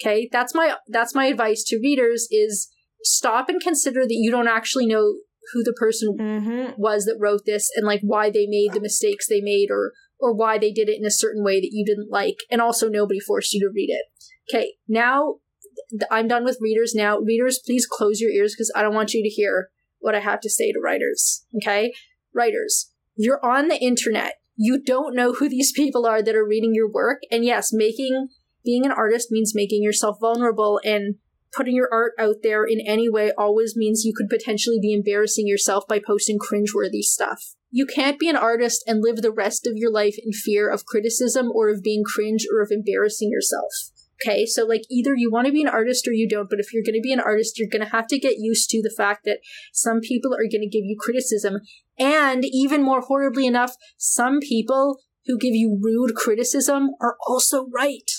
Okay, that's my advice to readers, is stop and consider that you don't actually know who the person was that wrote this, and like why they made the mistakes they made, or why they did it in a certain way that you didn't like. And also, nobody forced you to read it. Okay, now I'm done with readers. Now, readers, please close your ears because I don't want you to hear what I have to say to writers. Okay, writers, you're on the internet. You don't know who these people are that are reading your work. And yes, being an artist means making yourself vulnerable, and putting your art out there in any way always means you could potentially be embarrassing yourself by posting cringeworthy stuff. You can't be an artist and live the rest of your life in fear of criticism or of being cringe or of embarrassing yourself. Okay, so like, either you want to be an artist or you don't, but if you're going to be an artist, you're going to have to get used to the fact that some people are going to give you criticism. And even more horribly enough, some people who give you rude criticism are also right.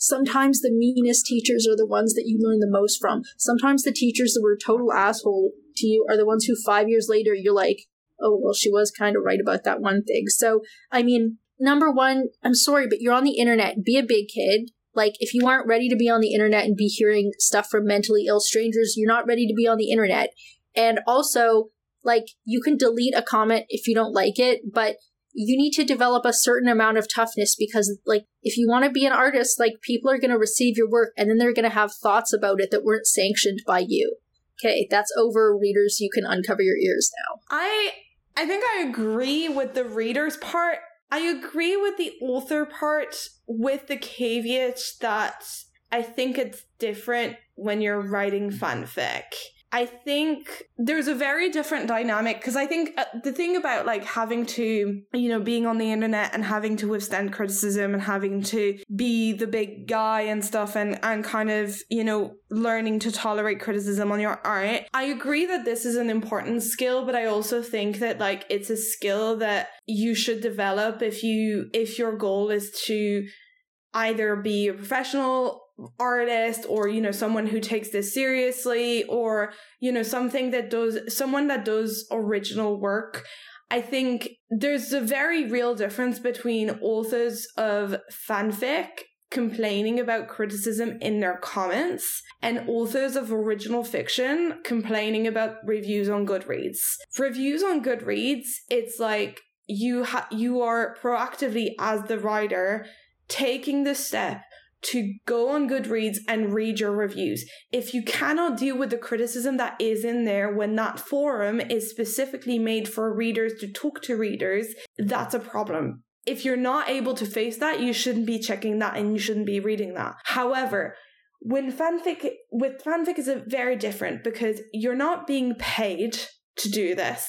Sometimes the meanest teachers are the ones that you learn the most from. Sometimes the teachers that were a total asshole to you are the ones who 5 years later you're like, oh, well, she was kind of right about that one thing. So, I mean, number one, I'm sorry, but you're on the internet. Be a big kid. Like, if you aren't ready to be on the internet and be hearing stuff from mentally ill strangers, you're not ready to be on the internet. And also, like, you can delete a comment if you don't like it, but you need to develop a certain amount of toughness because, like, if you want to be an artist, like, people are going to receive your work and then they're going to have thoughts about it that weren't sanctioned by you. Okay, that's over, readers. You can uncover your ears now. I think I agree with the readers part. I agree with the author part, with the caveat that I think it's different when you're writing fanfic. I think there's a very different dynamic, because I think the thing about like having to, you know, being on the internet and having to withstand criticism and having to be the big guy and stuff and kind of, you know, learning to tolerate criticism on your art. I agree that this is an important skill, but I also think that like it's a skill that you should develop if your goal is to either be a professional artist or, you know, someone who takes this seriously, or, you know, someone that does original work. I think there's a very real difference between authors of fanfic complaining about criticism in their comments and authors of original fiction complaining about reviews on Goodreads. Reviews on Goodreads, it's like you are proactively, as the writer, taking the step to go on Goodreads and read your reviews. If you cannot deal with the criticism that is in there when that forum is specifically made for readers to talk to readers, that's a problem. If you're not able to face that, you shouldn't be checking that and you shouldn't be reading that. However, with fanfic is very different, because you're not being paid to do this.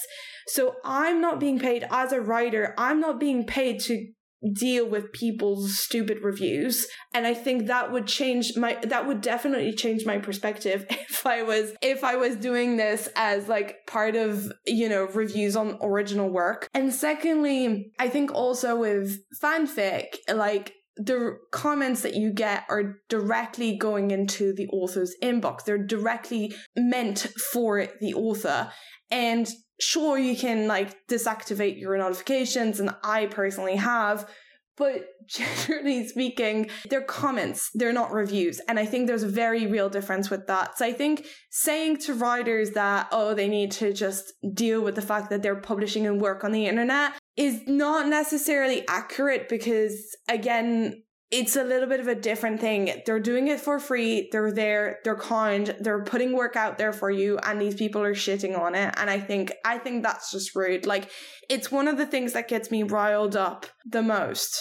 So I'm not being paid as a writer. I'm not being paid to deal with people's stupid reviews, and I think that would definitely change my perspective if I was doing this as like part of, you know, reviews on original work. And secondly, I think also with fanfic, like the comments that you get are directly going into the author's inbox. They're directly meant for the author. And sure, you can like deactivate your notifications, and I personally have, but generally speaking, they're comments, they're not reviews. And I think there's a very real difference with that. So I think saying to writers that, oh, they need to just deal with the fact that they're publishing and work on the internet is not necessarily accurate, because again, it's a little bit of a different thing. They're doing it for free. They're there. They're kind. They're putting work out there for you, and these people are shitting on it. And I think that's just rude. Like, it's one of the things that gets me riled up the most.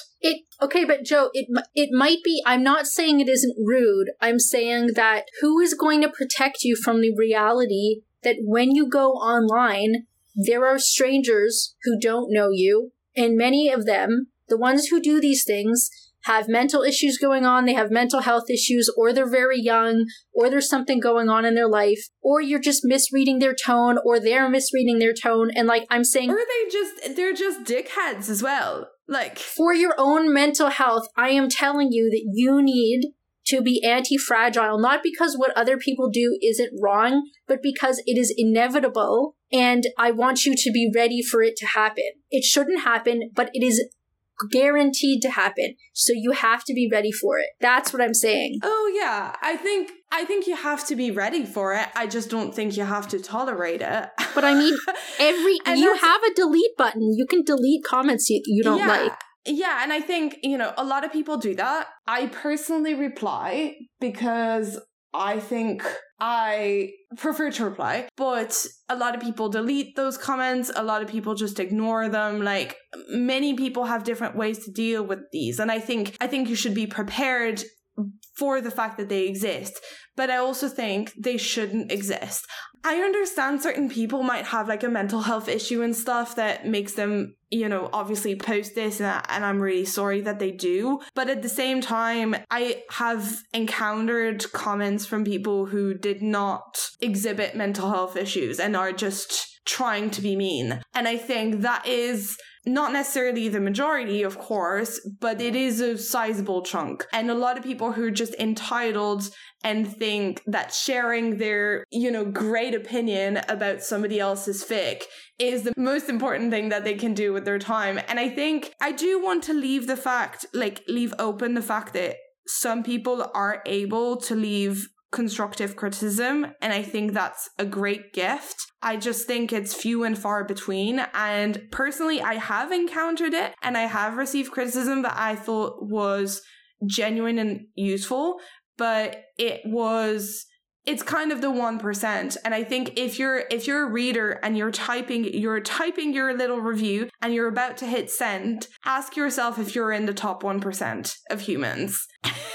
Okay, but Jo, it might be, I'm not saying it isn't rude. I'm saying that who is going to protect you from the reality that when you go online, there are strangers who don't know you, and many of them, the ones who do these things, have mental issues going on, they have mental health issues, or they're very young, or there's something going on in their life, or you're just misreading their tone, or they're misreading their tone, and like I'm saying... Or they're just dickheads as well. Like... For your own mental health, I am telling you that you need to be anti-fragile, not because what other people do isn't wrong, but because it is inevitable, and I want you to be ready for it to happen. It shouldn't happen, but it is guaranteed to happen, so you have to be ready for it. That's what I'm saying. Oh yeah, I think you have to be ready for it. I just don't think you have to tolerate it. But I mean, you have a delete button. You can delete comments you don't like. Yeah, and I think, you know, a lot of people do that. I personally reply because I think I prefer to reply, but a lot of people delete those comments. A lot of people just ignore them. Like, many people have different ways to deal with these. And I think you should be prepared for the fact that they exist, but I also think they shouldn't exist. I understand certain people might have like a mental health issue and stuff that makes them, you know, obviously post this, and I'm really sorry that they do. But at the same time, I have encountered comments from people who did not exhibit mental health issues and are just trying to be mean. And I think that is... not necessarily the majority, of course, but it is a sizable chunk. And a lot of people who are just entitled and think that sharing their, you know, great opinion about somebody else's fic is the most important thing that they can do with their time. And I think I do want to leave open the fact that some people are able to leave constructive criticism, and I think that's a great gift. I just think it's few and far between, and personally I have encountered it and I have received criticism that I thought was genuine and useful, but it was it's kind of the 1%. And I think if you're a reader and you're typing your little review and you're about to hit send, ask yourself if you're in the top 1% of humans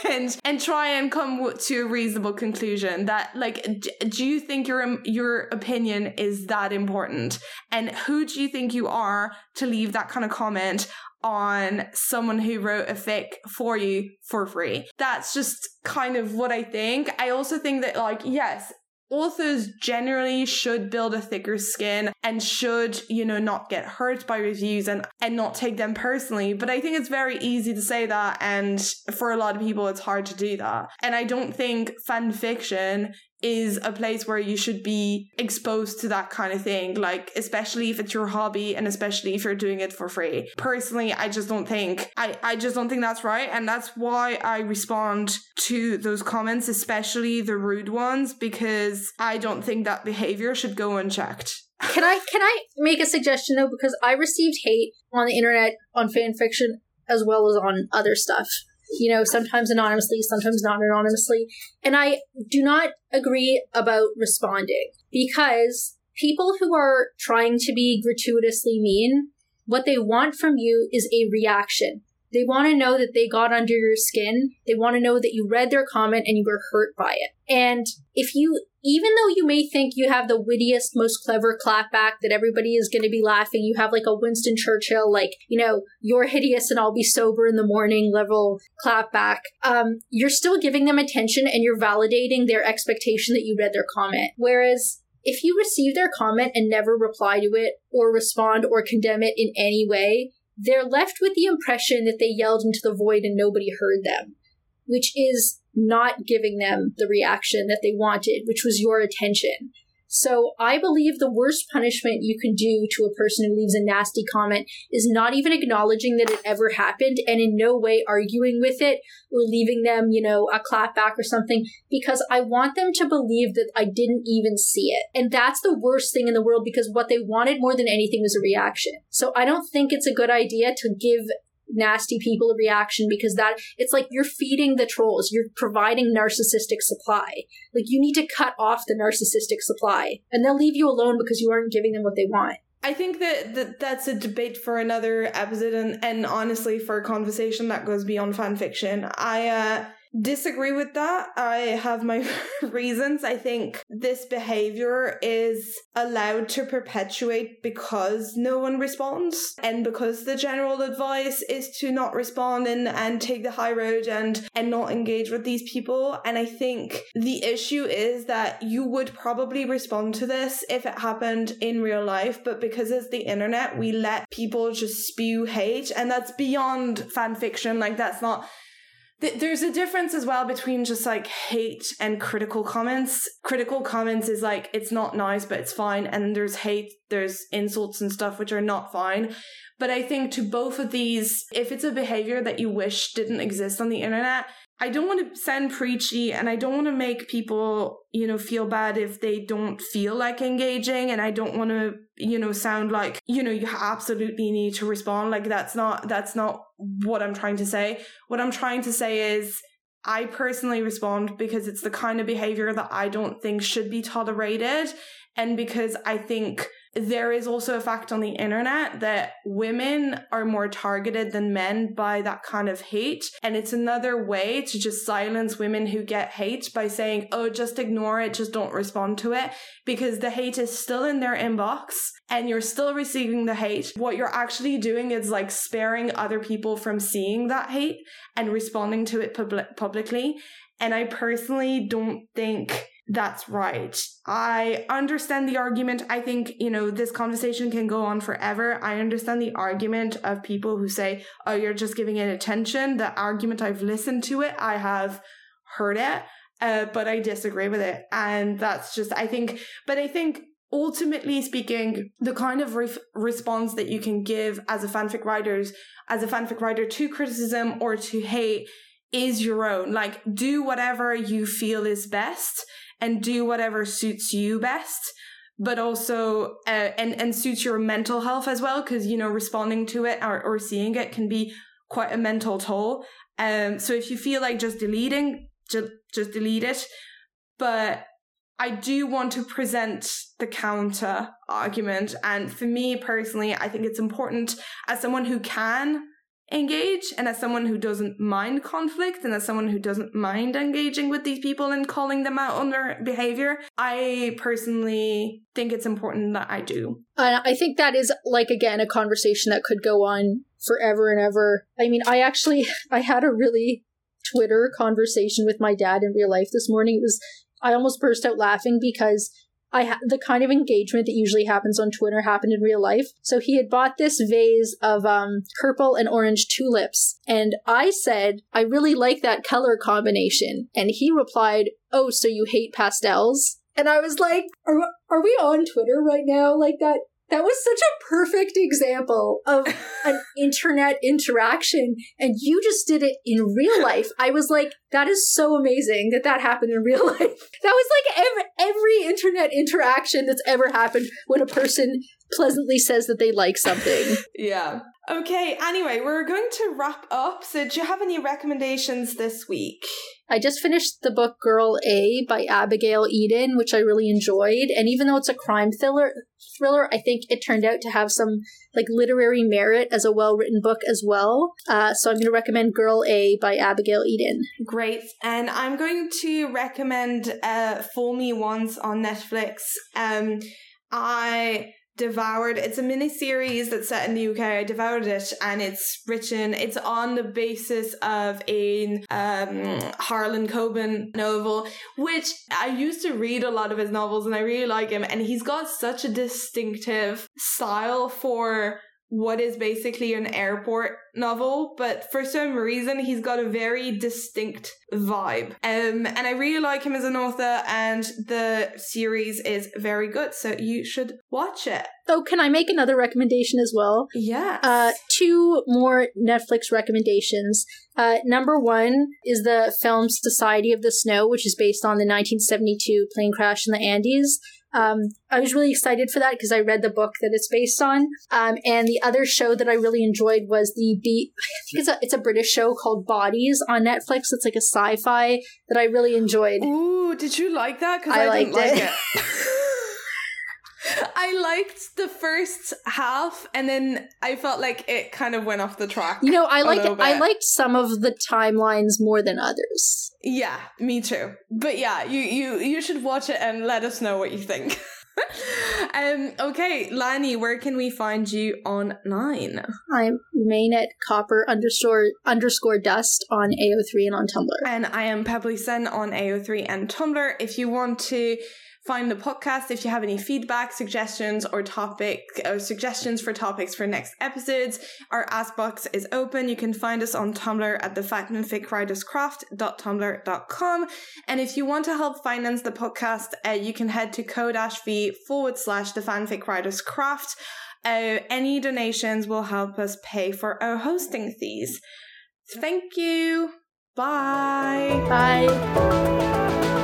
and try and come to a reasonable conclusion that, like, do you think your opinion is that important? And who do you think you are to leave that kind of comment on someone who wrote a fic for you for free? That's just kind of what I think. I also think that, like, yes, authors generally should build a thicker skin and should, you know, not get hurt by reviews and not take them personally. But I think it's very easy to say that, and for a lot of people it's hard to do that. And I don't think fan fiction is a place where you should be exposed to that kind of thing, like, especially if it's your hobby and especially if you're doing it for free. Personally, I just don't think that's right, and that's why I respond to those comments, especially the rude ones, because I don't think that behavior should go unchecked. Can I make a suggestion though, because I received hate on the internet on fan fiction as well as on other stuff. You know, sometimes anonymously, sometimes not anonymously. And I do not agree about responding, because people who are trying to be gratuitously mean, what they want from you is a reaction. They want to know that they got under your skin. They want to know that you read their comment and you were hurt by it. And if you, even though you may think you have the wittiest, most clever clapback that everybody is going to be laughing, you have like a Winston Churchill, like, you know, you're hideous and I'll be sober in the morning level clapback, you're still giving them attention and you're validating their expectation that you read their comment. Whereas if you receive their comment and never reply to it or respond or condemn it in any way, they're left with the impression that they yelled into the void and nobody heard them, which is not giving them the reaction that they wanted, which was your attention. So I believe the worst punishment you can do to a person who leaves a nasty comment is not even acknowledging that it ever happened and in no way arguing with it or leaving them, you know, a clap back or something, because I want them to believe that I didn't even see it. And that's the worst thing in the world, because what they wanted more than anything was a reaction. So I don't think it's a good idea to give nasty people a reaction, because that it's like you're feeding the trolls, you're providing narcissistic supply. Like, you need to cut off the narcissistic supply and they'll leave you alone because you aren't giving them what they want. I think that that's a debate for another episode and honestly for a conversation that goes beyond fan fiction. I disagree with that. I have my reasons. I think this behavior is allowed to perpetuate because no one responds and because the general advice is to not respond and take the high road and not engage with these people. And I think the issue is that you would probably respond to this if it happened in real life, but because it's the internet, we let people just spew hate, and that's beyond fan fiction. Like, that's not... There's a difference as well between just like hate and critical comments. Critical comments is like, it's not nice, but it's fine. And there's hate, there's insults and stuff, which are not fine. But I think to both of these, if it's a behavior that you wish didn't exist on the internet, I don't want to sound preachy and I don't want to make people, you know, feel bad if they don't feel like engaging. And I don't want to, you know, sound like, you know, you absolutely need to respond. Like, that's not what I'm trying to say. What I'm trying to say is I personally respond because it's the kind of behavior that I don't think should be tolerated. And because I think there is also a fact on the internet that women are more targeted than men by that kind of hate. And it's another way to just silence women who get hate by saying, oh, just ignore it, just don't respond to it, because the hate is still in their inbox and you're still receiving the hate. What you're actually doing is like sparing other people from seeing that hate and responding to it publicly. And I personally don't think that's right. I understand the argument. I think, you know, this conversation can go on forever. I understand the argument of people who say, oh, you're just giving it attention. The argument, I've listened to it. I have heard it, but I disagree with it. And that's just, I think ultimately speaking, the kind of response that you can give as a fanfic writer to criticism or to hate is your own. Like, do whatever you feel is best and do whatever suits you best, but also and suits your mental health as well, because, you know, responding to it or seeing it can be quite a mental toll. So if you feel like just delete it, but I do want to present the counter argument. And for me personally, I think it's important as someone who can engage and as someone who doesn't mind conflict and as someone who doesn't mind engaging with these people and calling them out on their behavior, I personally think it's important that I do. And I think that is, like, again, a conversation that could go on forever and ever. I mean, I had a really Twitter conversation with my dad in real life this morning. I almost burst out laughing because the kind of engagement that usually happens on Twitter happened in real life. So he had bought this vase of purple and orange tulips. And I said, I really like that color combination. And he replied, oh, so you hate pastels? And I was like, are we on Twitter right now? Like that? That was such a perfect example of an internet interaction, and you just did it in real life. I was like, that is so amazing that happened in real life. That was like every internet interaction that's ever happened when a person pleasantly says that they like something. Yeah. Okay, anyway, we're going to wrap up. So do you have any recommendations this week? I just finished the book Girl A by Abigail Dean, which I really enjoyed. And even though it's a crime thriller, I think it turned out to have some like literary merit as a well-written book as well. So I'm going to recommend Girl A by Abigail Dean. Great. And I'm going to recommend For Me Once on Netflix. I devoured. It's a miniseries that's set in the UK. I devoured it, and it's on the basis of a Harlan Coben novel, which I used to read a lot of his novels, and I really like him, and he's got such a distinctive style for what is basically an airport novel, but for some reason he's got a very distinct vibe, and I really like him as an author, and the series is very good, so you should watch it. Oh, can I make another recommendation as well? Yes. Two more Netflix recommendations. Number one is the film Society of the Snow, which is based on the 1972 plane crash in the Andes. I was really excited for that because I read the book that it's based on. And the other show that I really enjoyed was I think it's a British show called Bodies on Netflix. It's like a sci-fi that I really enjoyed. Ooh, did you like that? Because I didn't like it. I liked the first half, and then I felt like it kind of went off the track. You know, I liked some of the timelines more than others. Yeah, me too. But yeah, you should watch it and let us know what you think. Okay, Lani, where can we find you online? I remain at copper_dust on AO3 and on Tumblr. And I am pebblysand on AO3 and Tumblr. If you want to find the podcast, if you have any feedback, suggestions, or suggestions for topics for next episodes, our ask box is open. You can find us on Tumblr at thefanficwriterscraft.tumblr.com. And if you want to help finance the podcast, you can head to co-v/thefanficwriterscraft. Any donations will help us pay for our hosting fees. Thank you. Bye. Bye.